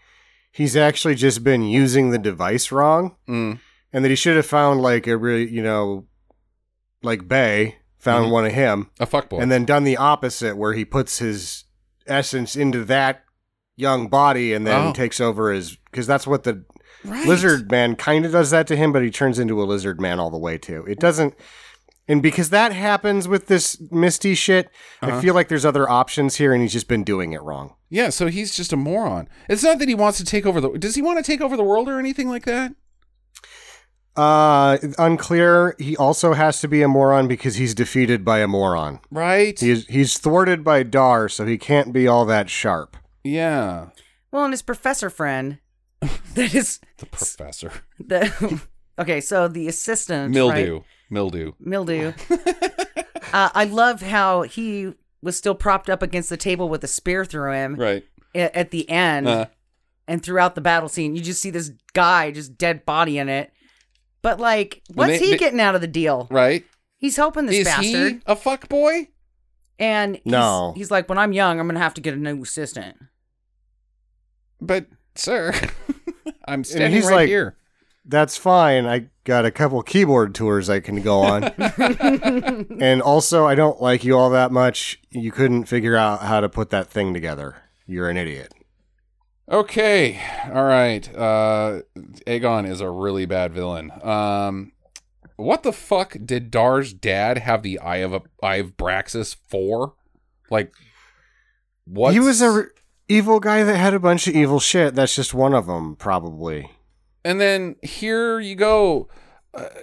he's actually just been using the device wrong, and that he should have found a really, Bay. Found one of him. A fuckboy. And then done the opposite where he puts his essence into that young body and then takes over his... Because that's what the lizard man kind of does that to him, but he turns into a lizard man all the way too. It doesn't... And because that happens with this Misty shit, I feel like there's other options here and he's just been doing it wrong. Yeah, so he's just a moron. It's not that he wants to take over the... Does he want to take over the world or anything like that? Unclear. He also has to be a moron because he's defeated by a moron. Right. He's thwarted by Dar, so he can't be all that sharp. Yeah. Well, and his professor friend. That is the professor. Okay, so the assistant. Mildew. I love how he was still propped up against the table with a spear through him. Right. At the end, and throughout the battle scene, you just see this guy just dead body in it. But, what's he getting out of the deal? Right. He's helping this bastard. Is he a fuckboy? And he's like, when I'm young, I'm going to have to get a new assistant. But, sir, I'm standing right here. That's fine. I got a couple keyboard tours I can go on. And also, I don't like you all that much. You couldn't figure out how to put that thing together. You're an idiot. Okay, all right. Aegon is a really bad villain. What the fuck did Dar's dad have the Eye of Braxis for? What? He was an evil guy that had a bunch of evil shit. That's just one of them, probably. And then here you go,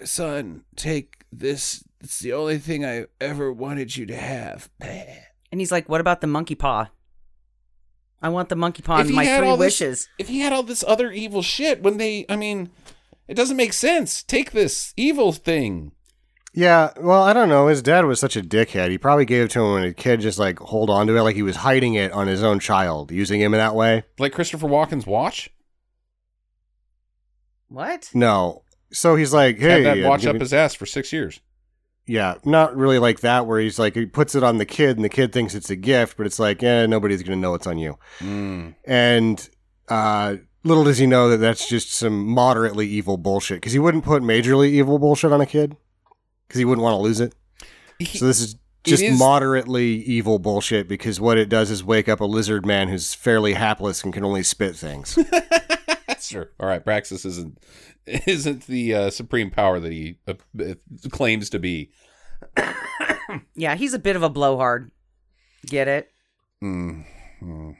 son. Take this. It's the only thing I ever wanted you to have. And he's like, "What about the monkey paw? I want the monkey paw in my 3 wishes." If he had all this other evil shit, it doesn't make sense. Take this evil thing. Yeah, well, I don't know. His dad was such a dickhead. He probably gave it to him when a kid just, hold on to it. He was hiding it on his own child, using him in that way. Like Christopher Walken's watch? What? No. So he's like, hey. Had that watch up his ass for 6 years. Yeah, not really like that, where he's he puts it on the kid and the kid thinks it's a gift, but it's nobody's going to know it's on you. Mm. And Little does he know that that's just some moderately evil bullshit, because he wouldn't put majorly evil bullshit on a kid, because he wouldn't want to lose it. So this is just moderately evil bullshit, because what it does is wake up a lizard man who's fairly hapless and can only spit things. Sure. All right, Braxis isn't the supreme power that he claims to be. Yeah, he's a bit of a blowhard. Get it? Mm-hmm.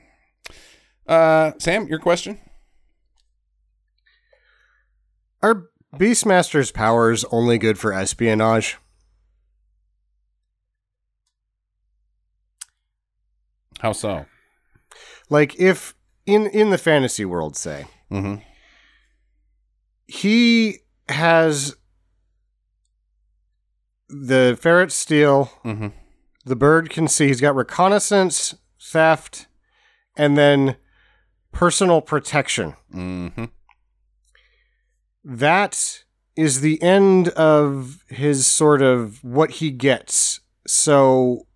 Sam, your question? Are Beastmaster's powers only good for espionage? How so? Like, if in the fantasy world, say, mm-hmm. he has the ferret steal, mm-hmm. the bird can see, he's got reconnaissance, theft, and then personal protection. Mm-hmm. That is the end of his sort of what he gets. So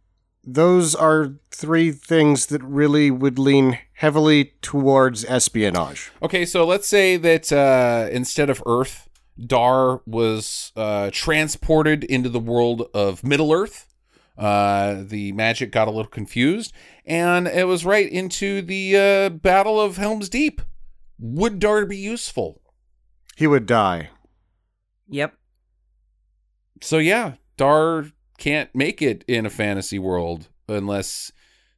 those are three things that really would lean heavily towards espionage. Okay, so let's say that instead of Earth, Dar was transported into the world of Middle-earth. The magic got a little confused, and it was right into the Battle of Helm's Deep. Would Dar be useful? He would die. Yep. So yeah, Dar can't make it in a fantasy world unless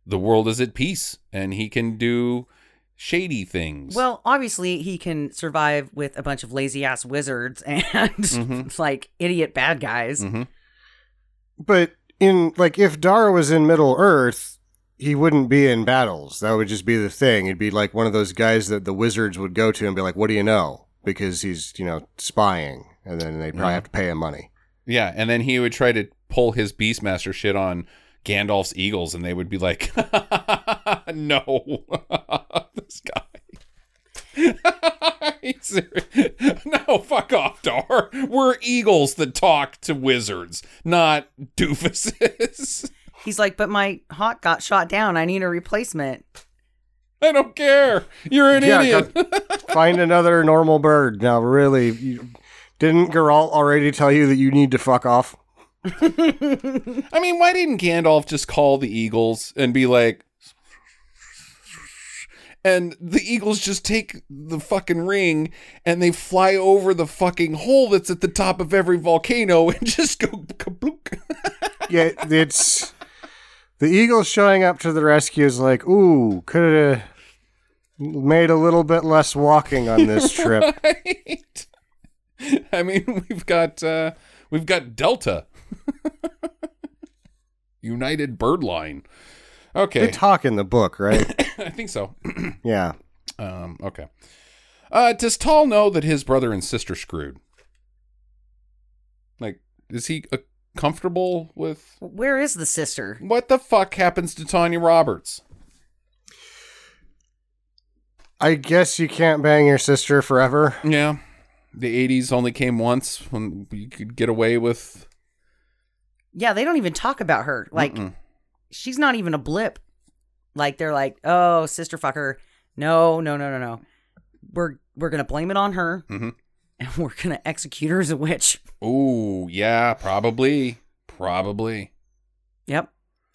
the world is at peace and he can do shady things. Well, obviously he can survive with a bunch of lazy ass wizards and mm-hmm. like idiot bad guys. Mm-hmm. But in like if Dar was in Middle Earth, he wouldn't be in battles. That would just be the thing. It'd be like one of those guys that the wizards would go to and be like, "What do you know?" Because he's, you know, spying, and then they'd probably have to pay him money. Yeah, and then he would try to pull his Beastmaster shit on Gandalf's eagles, and they would be like, no, this guy. No, fuck off, Dar. We're eagles that talk to wizards, not doofuses. He's like, but my hawk got shot down. I need a replacement. I don't care. You're an idiot. Find another normal bird. Now, really, didn't Geralt already tell you that you need to fuck off? I mean, why didn't Gandalf just call the eagles and be like, and the eagles just take the fucking ring and they fly over the fucking hole that's at the top of every volcano and just go kablook. Yeah, it's the eagles showing up to the rescue is like, ooh, could have made a little bit less walking on this trip. Right? I mean, we've got Delta, United Birdline. Okay, they talk in the book, right? I think so. Yeah. Okay. Does Tal know that his brother and sister screwed? Like, is he comfortable with? Where is the sister? What the fuck happens to Tanya Roberts? I guess you can't bang your sister forever. Yeah. The 80s only came once when you could get away with. Yeah, they don't even talk about her. Like, mm-mm. She's not even a blip. Like, they're like, oh, sister fucker. No. We're going to blame it on her. Mm-hmm. And we're going to execute her as a witch. Ooh, yeah, probably. Yep.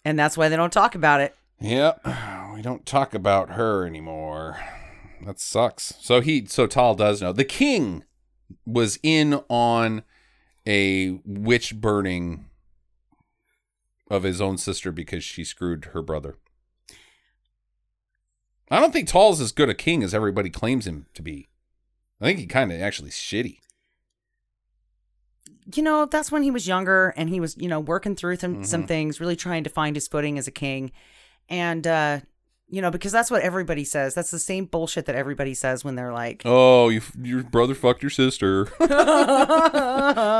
And that's why they don't talk about it. Yep. We don't talk about her anymore. That sucks. So Tal does know. The king was in on a witch burning of his own sister because she screwed her brother. I don't think Tal's as good a king as everybody claims him to be. I think he kind of actually shitty. You know, that's when he was younger and he was, you know, working through some things, really trying to find his footing as a king. And, you know, because that's what everybody says. That's the same bullshit that everybody says when they're like, oh, your brother fucked your sister.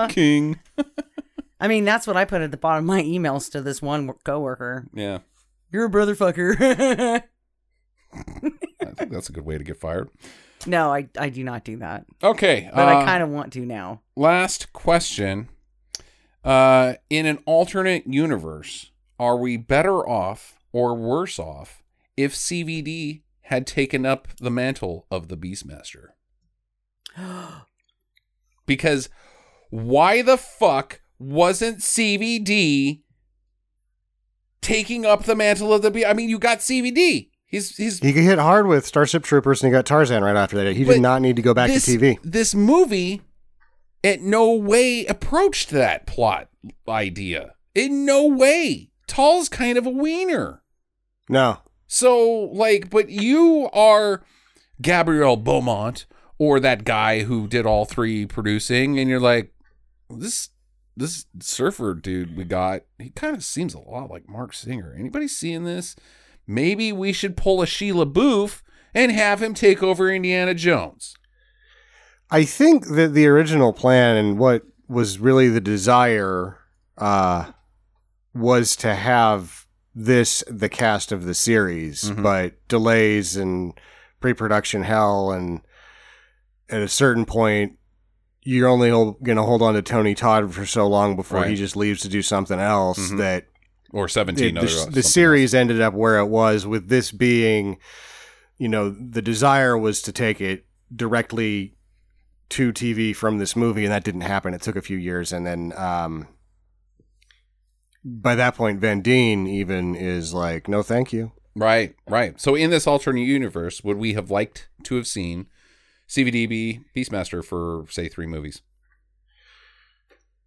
King. I mean, that's what I put at the bottom of my emails to this one coworker. Yeah. You're a brother fucker. I think that's a good way to get fired. No, I do not do that. Okay. But I kind of want to now. Last question. In an alternate universe, are we better off or worse off if CVD had taken up the mantle of the Beastmaster. Because why the fuck wasn't CVD taking up the mantle of the Beastmaster? I mean, you got CVD. He hit hard with Starship Troopers, and he got Tarzan right after that. He did not need to go back to TV. This movie, in no way, approached that plot idea. In no way. Tal's kind of a wiener. No. So, like, but you are Gabriel Beaumont, or that guy who did all three producing, and you're like, this surfer dude we got, he kind of seems a lot like Mark Singer. Anybody seeing this? Maybe we should pull a Sheila Booth and have him take over Indiana Jones. I think that the original plan and what was really the desire was to have the cast of the series, mm-hmm. but delays and pre-production hell, and at a certain point you're only going to hold on to Tony Todd for so long before right. he just leaves to do something else mm-hmm. that or 17 other the series else. Ended up where it was, with this being, you know, the desire was to take it directly to TV from this movie, and that didn't happen. It took a few years, and then by that point, Van Dien even is like, no, thank you. Right. So in this alternate universe, would we have liked to have seen CVDB Beastmaster for, say, 3 movies?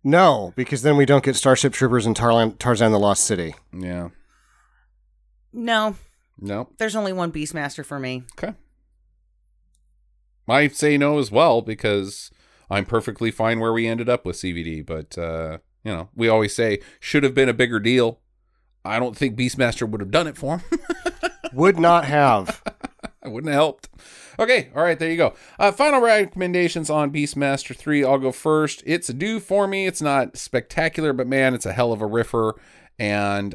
No, because then we don't get Starship Troopers and Tarzan the Lost City. Yeah. No. There's only one Beastmaster for me. Okay. I say no as well, because I'm perfectly fine where we ended up with CVD, but... You know, we always say, should have been a bigger deal. I don't think Beastmaster would have done it for him. Would not have. I wouldn't have helped. Okay, all right, there you go. Final recommendations on Beastmaster 3. I'll go first. It's a do for me. It's not spectacular, but man, it's a hell of a riffer. And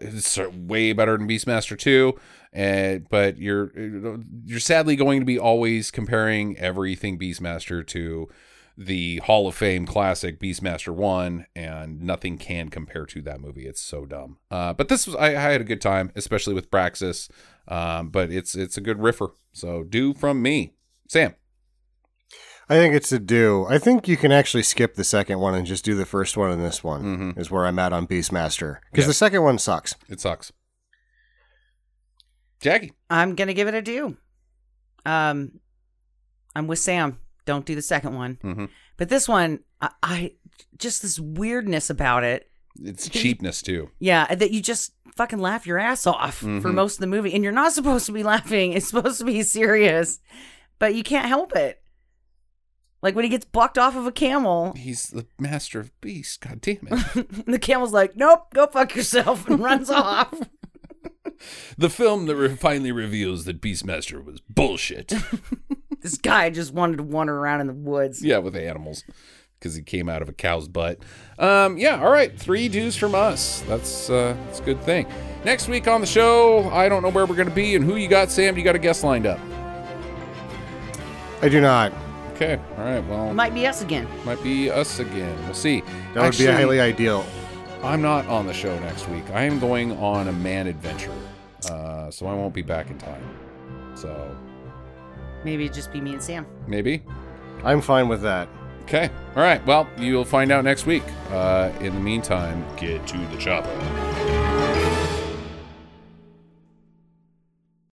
it's way better than Beastmaster 2. But you're sadly going to be always comparing everything Beastmaster to the Hall of Fame classic Beastmaster 1, and nothing can compare to that movie. It's so dumb. But this was, I had a good time, especially with Braxis. But it's a good riffer. So do from me. Sam. I think it's a do. I think you can actually skip the second one and just do the first one, and this one mm-hmm. is where I'm at on Beastmaster. Because the second one sucks. It sucks. Jackie. I'm going to give it a do. I'm with Sam. Don't do the second one. Mm-hmm. But this one, I just this weirdness about it. It's cheapness, too. Yeah, that you just fucking laugh your ass off mm-hmm. for most of the movie. And you're not supposed to be laughing. It's supposed to be serious. But you can't help it. Like when he gets bucked off of a camel. He's the master of beasts. God damn it. And the camel's like, nope, go fuck yourself, and runs off. The film that finally reveals that Beastmaster was bullshit. This guy just wanted to wander around in the woods. Yeah, with animals, because he came out of a cow's butt. Yeah, all right, 3 do's from us. That's a good thing. Next week on the show, I don't know where we're going to be and who you got, Sam. You got a guest lined up? I do not. Okay, all right, well. Might be us again. We'll see. That would be highly ideal. I'm not on the show next week. I am going on a man adventure, so I won't be back in time. So... maybe it'd just be me and Sam. Maybe. I'm fine with that. Okay. All right. Well, you'll find out next week. In the meantime, get to the chopper.